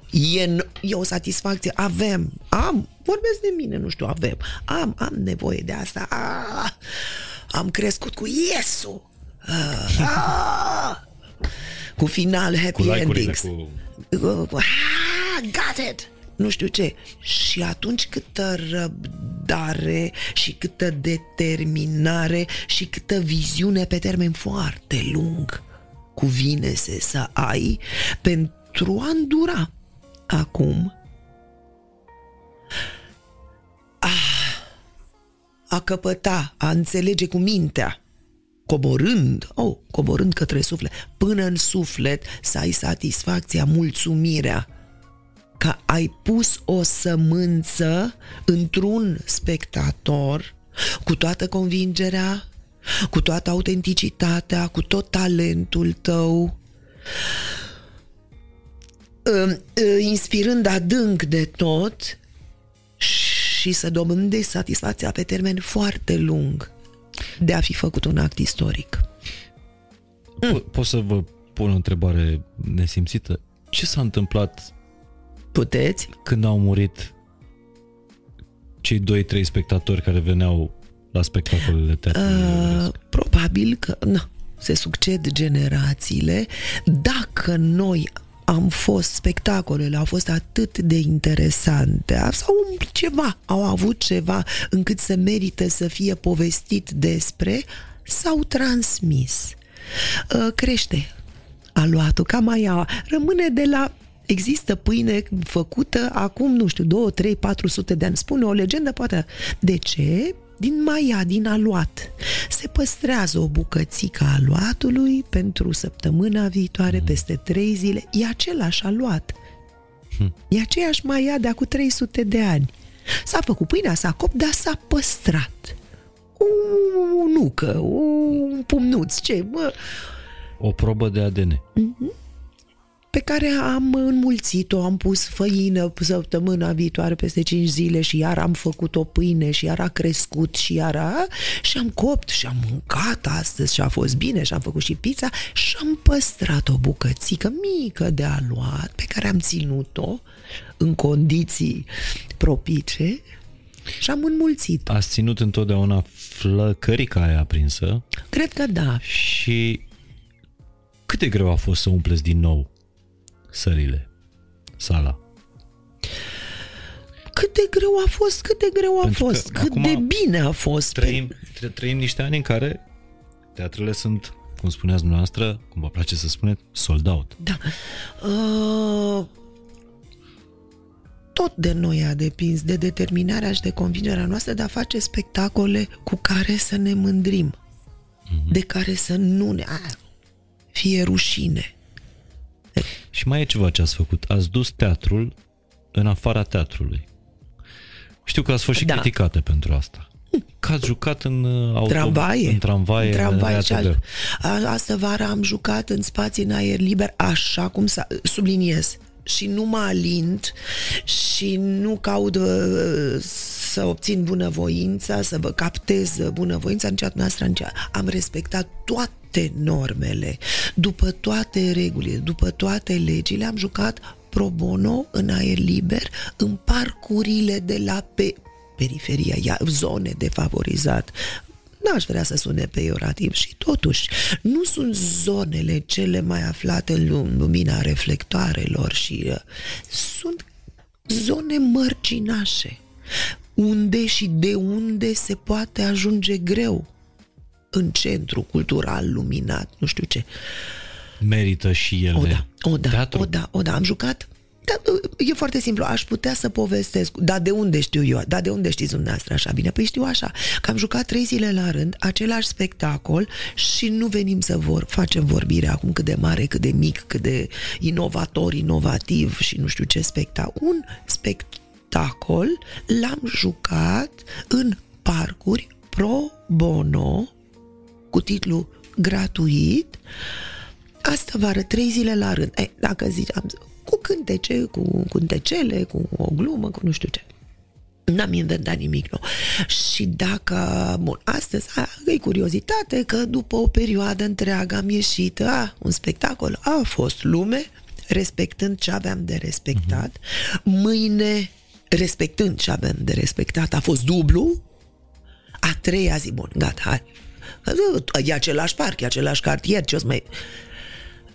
E o satisfacție, vorbesc de mine, nu știu, am nevoie de asta. Am crescut cu yes-ul. Cu final, happy endings. Got it! Nu știu ce. Și atunci câtă răbdare și câtă determinare și câtă viziune pe termen foarte lung cuvine să ai pentru a îndura. Acum a căpăta, a înțelege cu mintea, coborând către suflet, până în suflet să ai satisfacția, mulțumirea că ai pus o sămânță într-un spectator cu toată convingerea, cu toată autenticitatea, cu tot talentul tău, inspirând adânc de tot și să dobândești satisfacția pe termen foarte lung de a fi făcut un act istoric. Pot să vă pun o întrebare nesimțită? Ce s-a întâmplat? Puteți? Când au murit cei 2-3 spectatori care veneau la spectacolele teatrului? Probabil că se succed generațiile. Dacă noi spectacolele au fost atât de interesante sau au avut ceva încât să merită să fie povestit despre, s-au transmis. Crește aluatul, cam aia rămâne de la... Există pâine făcută acum, nu știu, 200, 300, 400 de ani, spune o legendă, poate. De ce? Din maia, din aluat. Se păstrează o bucățică a aluatului pentru săptămâna viitoare, peste 3 zile. E același aluat. E aceeași maia de acum 300 de ani. S-a făcut pâinea, s-a copt, dar s-a păstrat. O nucă, un pumnuț, o probă de ADN. pe care am înmulțit-o, am pus făină săptămâna viitoare peste 5 zile și iar am făcut o pâine și iar a crescut și iar și am copt și am mâncat astăzi și a fost bine și am făcut și pizza și am păstrat o bucățică mică de aluat pe care am ținut-o în condiții propice și am înmulțit. Ați ținut întotdeauna flăcărica aia aprinsă? Cred că da. Și cât de greu a fost să umpleți din nou sălile, sala? Cât de greu a fost, cât de greu a fost, cât de bine a fost. Trăim niște ani în care teatrele sunt, cum spuneați dumneavoastră, cum vă place să spuneți, sold out. Da. Tot de noi a depins, de determinarea și de convingerea noastră de a face spectacole cu care să ne mândrim, de care să nu ne fie rușine. Și mai e ceva ce ați făcut. Ați dus teatrul în afara teatrului. Știu că ați fost și criticate pentru asta. Că ați jucat în tramvaie. În tramvaie. Astă vară am jucat în spații în aer liber, așa cum subliniez. Și nu mă alint și nu caut să obțin bunăvoința, să vă captez bunăvoința am respectat toate normele, după toate regulile, după toate legile, am jucat pro bono în aer liber, în parcurile de la periferia, zone defavorizate. N-aș vrea să sune peiorativ și totuși nu sunt zonele cele mai aflate în lumina reflectoarelor și sunt zone mărginașe unde și de unde se poate ajunge greu în centru cultural luminat, nu știu ce. Merită și ele. Da, am jucat. Da, e foarte simplu, aș putea să povestesc, dar de unde știu eu, dar de unde știți dumneavoastră așa bine? Păi știu așa, că am jucat 3 zile la rând, același spectacol și nu venim să facem vorbire acum cât de mare, cât de mic, cât de inovativ și nu știu ce spectacol. Un spectacol l-am jucat în parcuri pro bono, cu titlu gratuit, asta vară, 3 zile la rând. Dacă zic, cu cântece, cu cântecele, cu o glumă, cu nu știu ce. N-am inventat nimic nou. Și dacă, bun, astăzi e curiozitate că după o perioadă întreagă am ieșit, un spectacol, a fost lume, respectând ce aveam de respectat. Mâine, respectând ce aveam de respectat, a fost dublu. A 3-a zi, bun, gata, hai. E același parc, e același cartier, ce o să mai...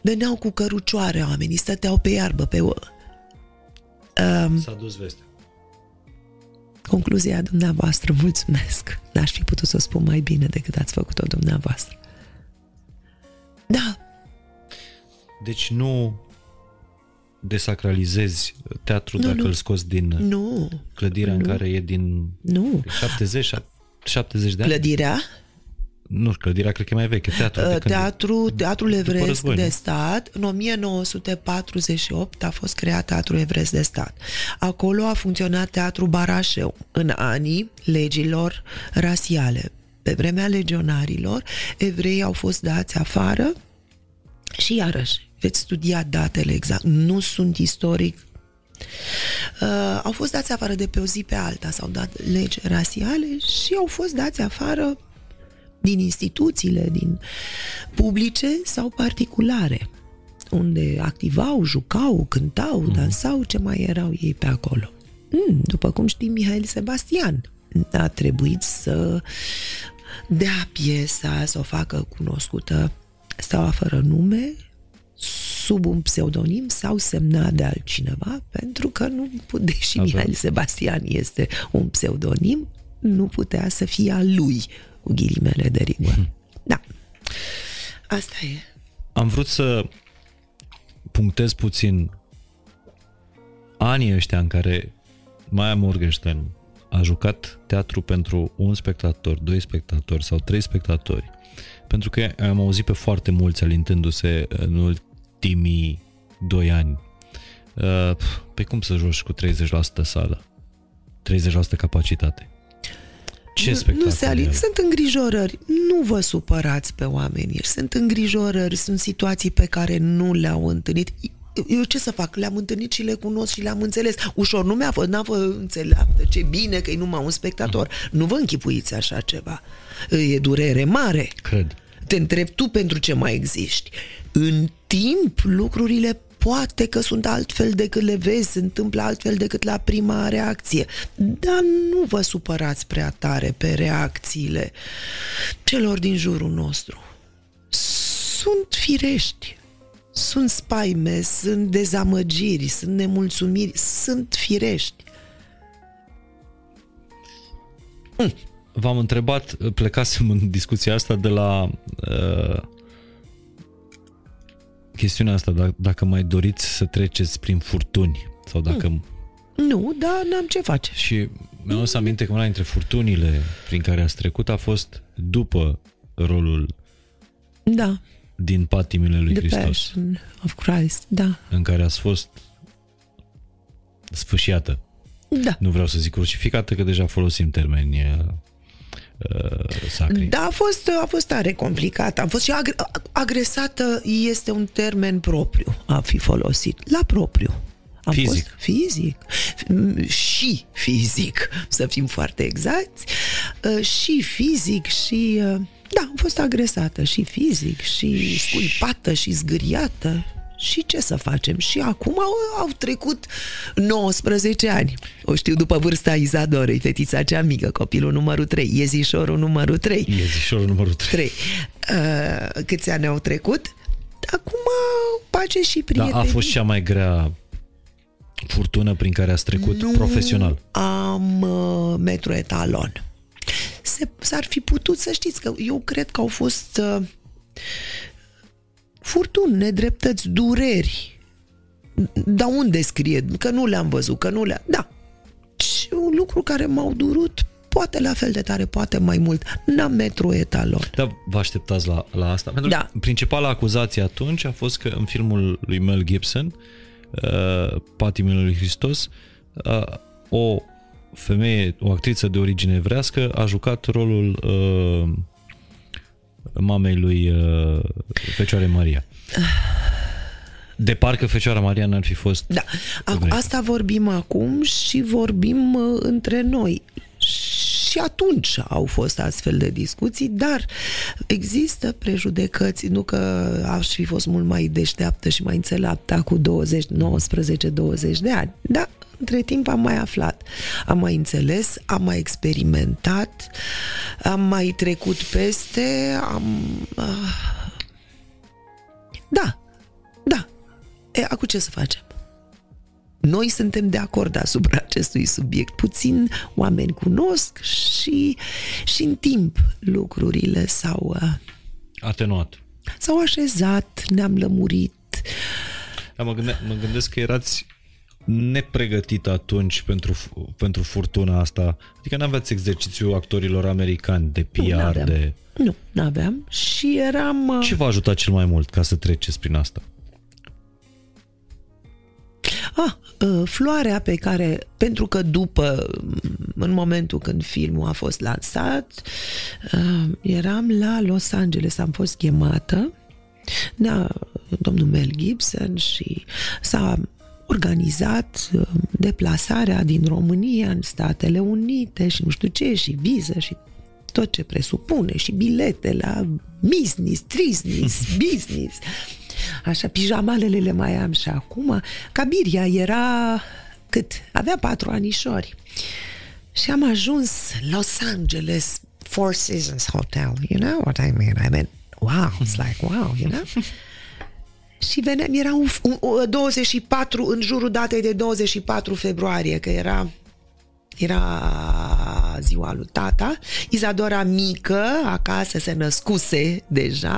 Veneau cu cărucioare oamenii, stăteau pe iarbă, pe... S-a dus vestea. Concluzia dumneavoastră, mulțumesc. N-aș fi putut să o spun mai bine decât ați făcut-o dumneavoastră. Da. Deci nu desacralizezi teatrul dacă îl scoți din clădirea în care e din 70 de ani. Clădirea? Nu, clădirea cred că e mai veche. Teatrul Evresc de Stat. În 1948 a fost creat Teatrul Evresc de Stat. Acolo a funcționat Teatrul Barașeu în anii legilor rasiale. Pe vremea legionarilor, evreii au fost dați afară și iarăși veți studia datele exact. Nu sunt istoric. Au fost dați afară de pe o zi pe alta. S-au dat legi rasiale și au fost dați afară din instituțiile, din publice sau particulare, unde activau, jucau, cântau, dansau, ce mai erau ei pe acolo. După cum știm, Mihail Sebastian a trebuit să dea piesa, să o facă cunoscută, Steaua fără nume, sub un pseudonim sau semnat de altcineva, pentru că nu putea, și Mihail Sebastian este un pseudonim, nu putea să fie a lui, cu ghilimele de rigoare. Da. Asta e. Am vrut să punctez puțin anii ăștia în care Maia Morgenstern a jucat teatru pentru 1 spectator, 2 spectatori sau 3 spectatori. Pentru că am auzit pe foarte mulți alintându-se în ultimii 2 ani. Pe cum să joci cu 30% sală? 30% capacitate? Nu se alină. Sunt îngrijorări. Nu vă supărați pe oameni. Sunt îngrijorări, sunt situații pe care nu le-au întâlnit. eu ce să fac? Le-am întâlnit și le cunosc și le-am înțeles. Ușor, nu mi-a fost, n-a fost înțeleaptă, ce bine că e numai un spectator. Nu vă închipuiți așa ceva. E durere mare. Cred. Te întrebi tu pentru ce mai existi. În timp, lucrurile poate că sunt altfel decât le vezi, se întâmplă altfel decât la prima reacție. Dar nu vă supărați prea tare pe reacțiile celor din jurul nostru. Sunt firești. Sunt spaime, sunt dezamăgiri, sunt nemulțumiri, sunt firești. V-am întrebat, plecasem în discuția asta de la chestiunea asta, dacă mai doriți să treceți prin furtuni sau dacă... Nu, dar n-am ce face. Și mi-am adus aminte că una dintre furtunile prin care ați trecut a fost după rolul din Patimile lui Hristos. The Passion of Christ, da. În care ați fost sfâșiată. Da. Nu vreau să zic crucificată, că deja folosim termeni sacri. Da, a fost tare complicat. Am fost și agresată, este un termen propriu a fi folosit. La propriu. Am fost fizic, să fim foarte exacti. Și fizic și... Da, am fost agresată și fizic, și sculpată, și zgâriată. Și ce să facem? Și acum au trecut 19 ani. O știu după vârsta Izadorei, fetița cea mică, copilul numărul 3, iezișorul numărul 3. Câți ani au trecut? Acum pace și prieteni. Dar a fost cea mai grea furtună prin care ați trecut profesional? Nu am metroetalon. S-ar fi putut, să știți, că eu cred că au fost furtuni, nedreptăți, dureri. Dar unde scrie? Că nu le-am văzut, că nu le-am... Da. Și un lucru care m-au durut, poate la fel de tare, poate mai mult. N-am metroetalon. Dar vă așteptați la asta? Pentru că principala acuzație atunci a fost că în filmul lui Mel Gibson, Patimile lui Hristos, o femeie, o actriță de origine evrească, a jucat rolul mamei lui Fecioare Maria. De parcă Fecioara Maria n-ar fi fost... Da, asta vorbim acum și vorbim între noi. Și atunci au fost astfel de discuții, dar există prejudecăți, nu că aș fi fost mult mai deșteaptă și mai înțeleaptă cu 19-20 de ani, dar între timp am mai aflat, am mai înțeles, am mai experimentat, am mai trecut peste, Da. Acum ce să facem? Noi suntem de acord asupra acestui subiect. Puțin oameni cunosc și în timp lucrurile s-au... atenuat. S-au așezat, ne-am lămurit. Da, mă gândesc că erați nepregătit atunci pentru furtuna asta. Adică n-aveați exercițiul actorilor americani de PR, Nu, n-aveam și eram... Ce v-a ajutat cel mai mult ca să treceți prin asta? Floarea pe care, pentru că în momentul când filmul a fost lansat, eram la Los Angeles, am fost chemată, domnul Mel Gibson, și s-a organizat deplasarea din România în Statele Unite și nu știu ce, și viză și tot ce presupune, și bilete la business. Așa, pijamalele le mai am și acum. Cabiria era avea 4 anișori. Și am ajuns Los Angeles, Four Seasons Hotel. You know what I mean? Wow, it's like wow, you know? Și veneam, era 24, în jurul datei de 24 februarie, că era ziua lui tata. Izadora mică, acasă, se născuse deja,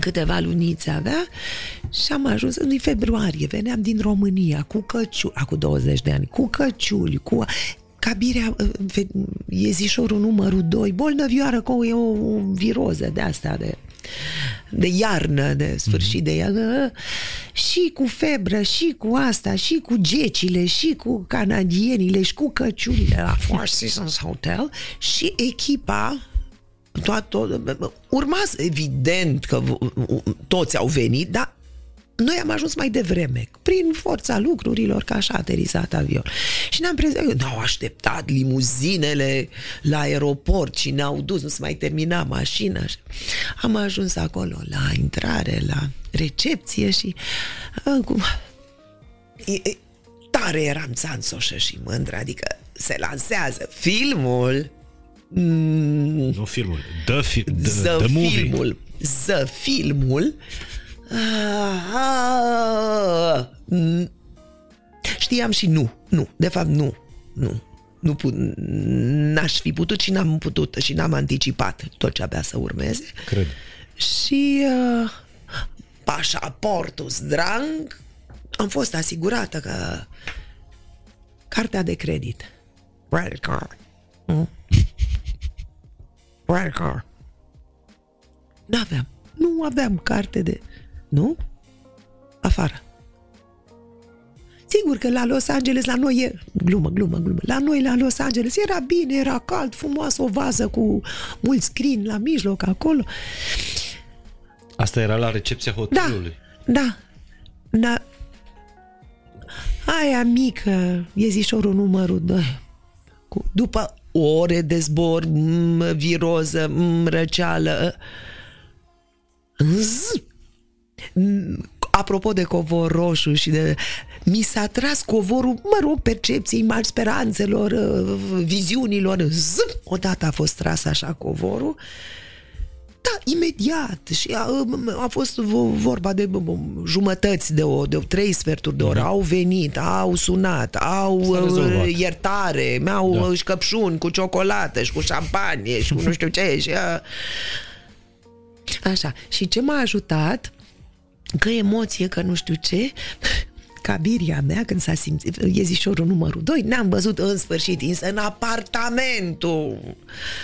câteva lunițe avea, și am ajuns în februarie, veneam din România cu căciuli, acum 20 de ani, cu căciuli, cu cabirea, iezișorul numărul 2, bolnăvioară, că e o viroză de asta, de iarnă, de sfârșit de iarnă, și cu febră, și cu asta, și cu gecile, și cu canadienile, și cu căciulile la Four Seasons Hotel, și echipa Urma, evident că toți au venit, dar noi am ajuns mai devreme, prin forța lucrurilor, că așa a aterizat avion. Și ne-am prezentat, ne-au așteptat limuzinele la aeroport și ne-au dus, nu se mai termina mașina. Am ajuns acolo, la intrare, la recepție și... tare eram țanțoșă și mândră, adică se lansează filmul... Nu filmul, the filmul. The filmul... Știam și nu, de fapt n-aș fi putut și n-am putut și n-am anticipat tot ce abia să urmeze. Cred. Și pașaportul zdranc, am fost asigurată că cartea de credit. Credit card. Credit card. Nu aveam carte de... Nu? Afară. Sigur că la Los Angeles, la noi e... Glumă. La noi, la Los Angeles, era bine, era cald, frumoasă, o vază cu mult scrin la mijloc, acolo. Asta era la recepția hotelului. Da. Aia mică, iezișorul numărul 2. După ore de zbor, viroză, răceală... Apropo de covor roșu și de... Mi s-a tras covorul, percepției mari, speranțelor, viziunilor. Odată a fost tras așa covorul. Da, imediat. Și a fost vorba de jumătăți de 3/4 de oră. Au venit, au sunat, au iertare, mi-au căpșuni cu ciocolată și cu șampanie și cu nu știu ce. Și... Așa, și ce m-a ajutat, că emoție, că nu știu ce, cabiria mea când s-a simțit, iezișorul numărul 2, ne-am văzut în sfârșit, în apartamentul.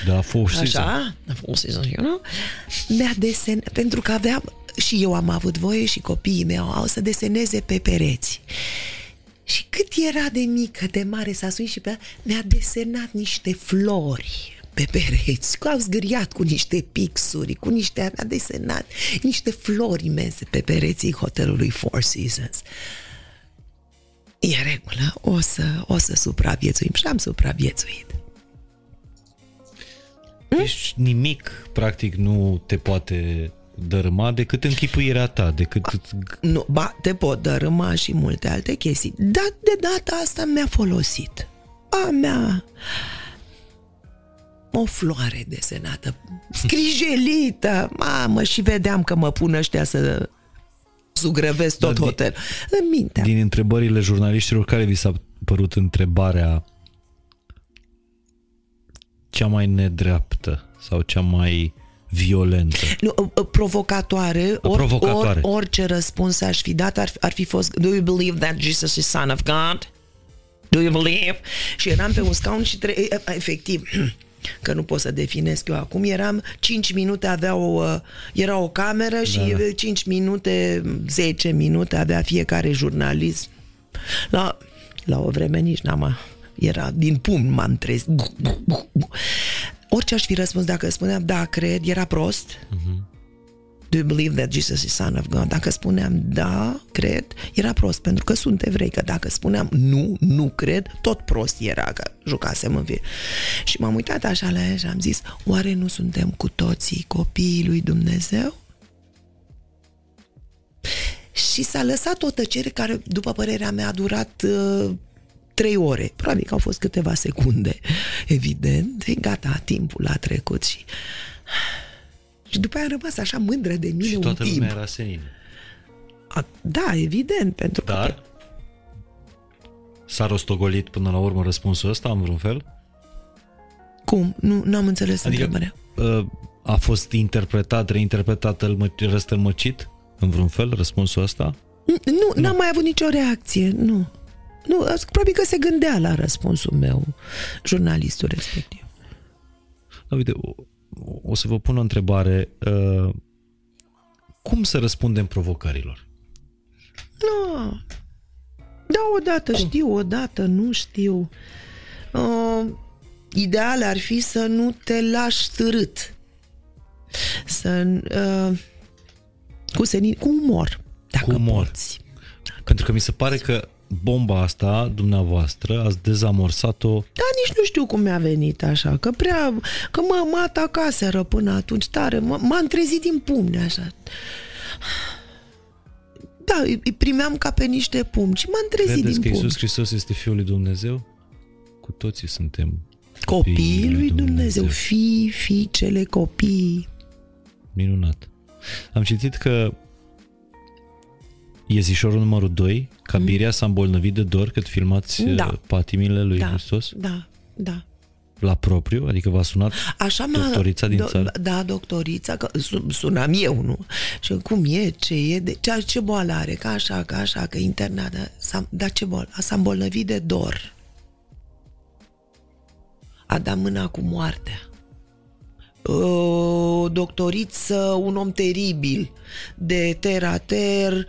Da, Four Seasons, you know? Mi-a desenat, pentru că aveam, și eu am avut voie și copiii mei au să deseneze pe pereți. Și cât era de mică, de mare, s-a suit și pe ea, mi-a desenat niște flori pe pereți, că au zgâriat cu niște pixuri, cu niște desenat, niște flori imense pe pereții hotelului Four Seasons. E regulă, o să supraviețuim și am supraviețuit. Deci nimic, practic, nu te poate dărâma decât închipuirea ta, te pot dărâma și multe alte chestii, dar de data asta mi-a folosit. O floare desenată, scrijelită, mamă, și vedeam că mă pun ăștia să zugrăvesc tot hotel. În mintea. Din întrebările jurnaliștilor, care vi s-a părut întrebarea cea mai nedreaptă sau cea mai violentă? Provocatoare. Orice răspuns aș fi dat ar fi fost: Do you believe that Jesus is Son of God? Do you believe? Și eram pe un scaun și efectiv... că nu pot să definesc eu acum, eram 5 minute era o cameră și 5 minute, 10 minute avea fiecare jurnalist. La o vreme nici era din pumn m-am trezit. Orice aș fi răspuns, dacă spuneam da, cred, era prost. Do you believe that Jesus is Son of God? Dacă spuneam da, cred, era prost, pentru că sunt evrei, că dacă spuneam nu cred, tot prost era, că jucasem în vie. Și m-am uitat așa la ea și am zis: oare nu suntem cu toții copiii lui Dumnezeu? Și s-a lăsat o tăcere care, după părerea mea, a durat 3 ore. Probabil că au fost câteva secunde, evident. Gata, timpul a trecut și... Și după aia a rămas așa mândră de mine un timp. Și toată lumea era senină. Da, evident. Dar s-a rostogolit până la urmă răspunsul ăsta, în vreun fel? Cum? Nu am înțeles întrebarea. A fost interpretat, reinterpretat, răstălmăcit în vreun fel răspunsul ăsta? Nu, n-am mai avut nicio reacție, nu. Probabil că se gândea la răspunsul meu, jurnalistul respectiv. Uite... O să vă pun o întrebare. Cum să răspundem provocărilor? No. Da, odată știu, odată nu știu. Ideal ar fi să nu te lași târât. cu umor, dacă poți. Pentru că mi se pare că bomba asta, dumneavoastră, ați dezamorsat-o... Da, nici nu știu cum mi-a venit așa, că mă atacaseră până atunci tare, m-am trezit din pumni așa. Da, îi primeam ca pe niște pumni și m-am trezit din pumni. Credeți că Iisus Hristos este Fiul lui Dumnezeu? Cu toții suntem copiii lui Dumnezeu. Fii, fiicele, copii. Minunat. Am citit că e zișorul numărul 2, că Birea s-a îmbolnăvit de dor cât filmați Patimile lui Hristos? Da, da. La propriu? Adică v-a sunat doctorița din țară? Da, doctorița, că sunam eu, nu? Și cum e, ce e, ce boală are, ca așa, că internată, dar ce boală? S-a îmbolnăvit de dor. A dat mâna cu moartea. O doctoriță, un om teribil, de ter-a-ter,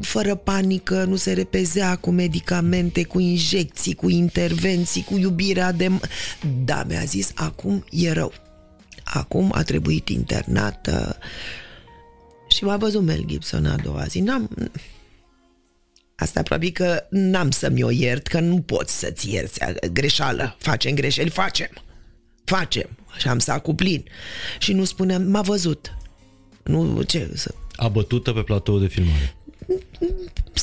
fără panică, nu se repezea cu medicamente, cu injecții, cu intervenții, cu iubirea de... Da, mi-a zis, acum e rău. Acum a trebuit internată. Și m-a văzut Mel Gibson a doua zi. Asta probabil că n-am să-mi o iert, că nu poți să-ți ierți greșeală. Facem greșeli, facem. Și am sacul plin. Și nu spuneam, m-a văzut. Abătută pe platou de filmare.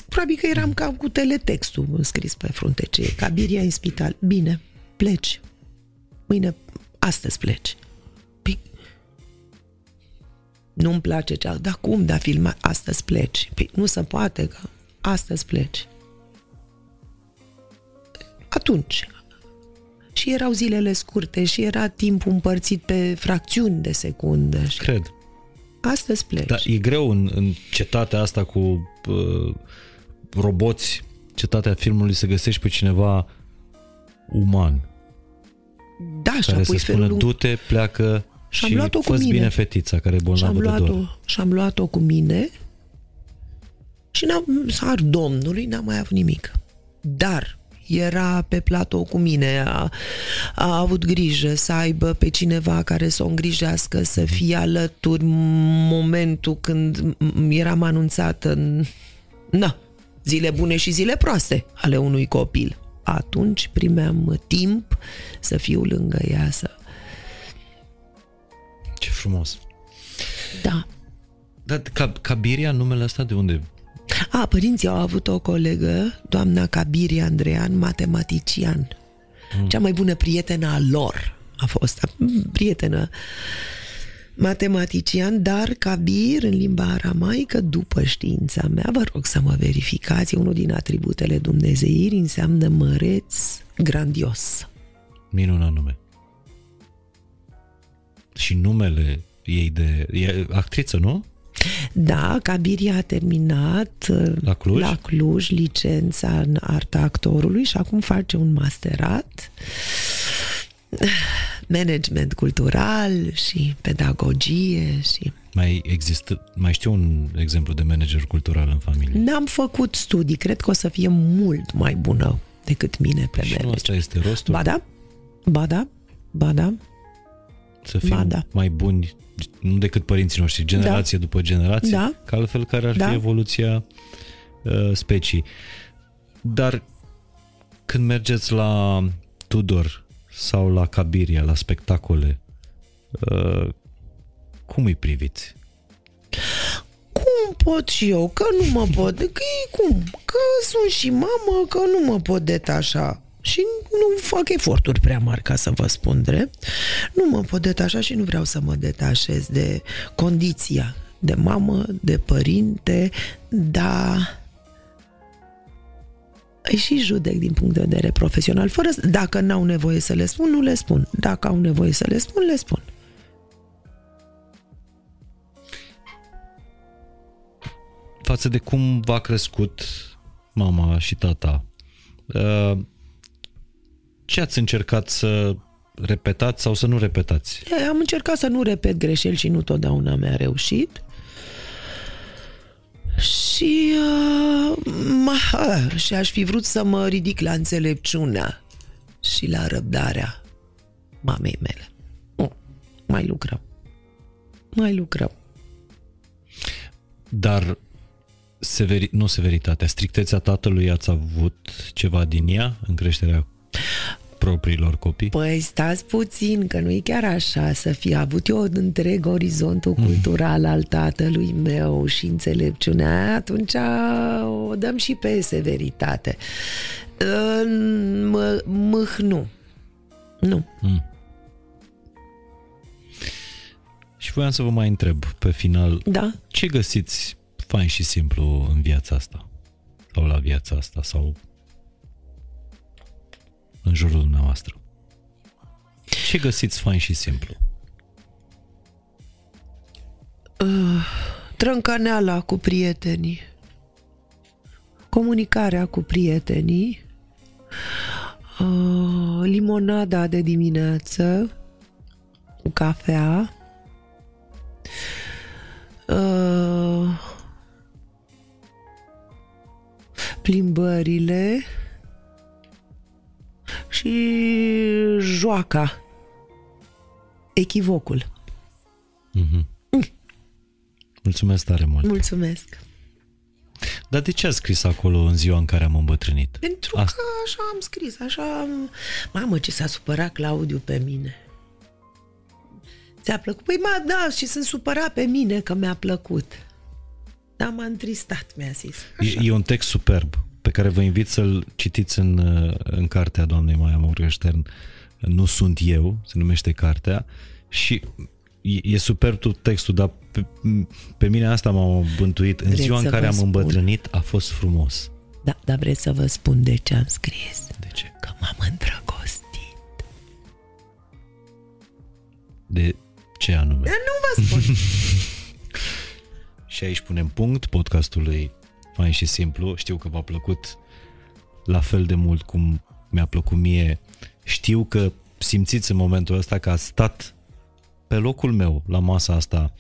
Probabil că eram cam cu teletextul scris pe frunte, ce e, ca Biria în spital. Bine, pleci. Mâine, astăzi pleci. Nu-mi place cea... Dar cum, da filma? Astăzi pleci. Nu se poate, că astăzi pleci. Atunci... Și erau zilele scurte și era timpul împărțit pe fracțiuni de secunde. Cred. Astăzi pleci. Dar e greu în cetatea asta cu roboți, cetatea filmului, să găsești pe cineva uman. Da, și apoi felul... Care să spună, du-te, pleacă și fă-ți bine fetița care e bolnavă de dor. Și-am luat-o cu mine și ar Domnului n-am mai avut nimic. Dar... Era pe platou cu mine, a avut grijă să aibă pe cineva care să o îngrijească, să fie alături momentul când eram anunțată în zile bune și zile proaste ale unui copil. Atunci primeam timp să fiu lângă ea. Ce frumos! Da. Dar Cabiria, numele ăsta de unde... părinții au avut o colegă, doamna Cabiria Andrean, matematician. Cea mai bună prietenă a lor a fost, prietenă matematician, dar Kabir în limba aramaică, după știința mea, vă rog să mă verificați, unul din atributele dumnezeirii, înseamnă măreț, grandios. Minunat nume. Și numele ei e actriță, nu? Da, Cabiria a terminat la Cluj licența în arta actorului și acum face un masterat, management cultural și pedagogie și... Mai știu un exemplu de manager cultural în familie? N-am făcut studii, cred că o să fie mult mai bună decât mine pe manager. Și nu asta este rostul? Ba da. Să fim mai buni, nu decât părinții noștri, generație după generație, că altfel care ar fi evoluția speciei. Dar când mergeți la Tudor sau la Cabiria, la spectacole, cum îi priviți? Cum pot și eu, că nu mă pot, că sunt și mamă, că nu mă pot detașa. Și nu fac eforturi prea mari, ca să vă spun drept. Nu mă pot detașa și nu vreau să mă detașez de condiția de mamă, de părinte, dar îi și judec din punct de vedere profesional. Dacă n-au nevoie să le spun, nu le spun. Dacă au nevoie să le spun, le spun. Față de cum v-a crescut mama și tata, ce ați încercat să repetați sau să nu repetați? Am încercat să nu repet greșeli și nu totdeauna mi-a reușit. Și, și aș fi vrut să mă ridic la înțelepciunea și la răbdarea mamei mele. Mai lucrăm. mai lucrăm. Dar severitatea, strictețea tatălui, ați avut ceva din ea în creșterea propriilor copii? Păi stați puțin, că nu e chiar așa să fi avut eu întreg orizontul cultural al tatălui meu și înțelepciunea, atunci o dăm și pe severitate. Nu. Și voiam să vă mai întreb pe final, da? Ce găsiți fain și simplu în viața asta? Sau la viața asta? Sau în jurul dumneavoastră? Ce găsiți fain și simplu? Trâncaneala cu prietenii. Comunicarea cu prietenii. Limonada de dimineață cu cafea. Plimbările și joaca, echivocul. Mulțumesc tare mult. Mulțumesc. Dar de ce a scris acolo în ziua în care am îmbătrânit? Pentru că așa am scris, Mamă, ce s-a supărat Claudiu pe mine. Ți-a plăcut? Păi da, și sunt supărat pe mine că mi-a plăcut. Dar m-a întristat, mi-a zis. E un text superb pe care vă invit să-l citiți în cartea doamnei Maia Morgenstern. Nu sunt eu, se numește cartea. Și e superb tot textul, dar pe mine asta m-a bântuit. În ziua în care am îmbătrânit a fost frumos. Da, dar vreți să vă spun de ce am scris? De ce? Că m-am îndrăgostit. De ce anume? Nu vă spun. Și aici punem punct podcastului Fain și Simplu. Știu că v-a plăcut la fel de mult cum mi-a plăcut mie. Știu că simțiți în momentul ăsta că ați stat pe locul meu la masa asta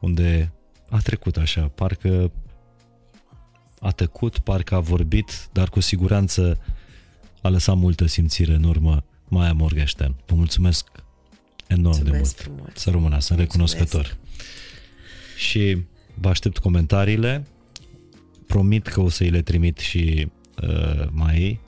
unde a trecut așa, parcă a tăcut, parcă a vorbit, dar cu siguranță a lăsat multă simțire în urmă Maia Morgenstern. Vă mulțumesc enorm de mult. Frumos. Să rămână, sunt recunoscător. Și vă aștept comentariile. Promit că o să îi le trimit și mai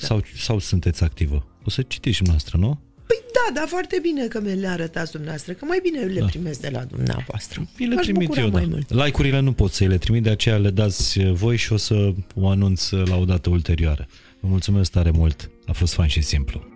da. sau sunteți activă. O să citiți și noastră, nu? Păi da, dar foarte bine că mi le arătați dumneavoastră, că mai bine le primesc de la dumneavoastră. Mi le trimit eu, mult. Like-urile nu pot să îi le trimit, de aceea le dați voi și o să o anunț la o dată ulterioară. Vă mulțumesc tare mult. A fost fain și simplu.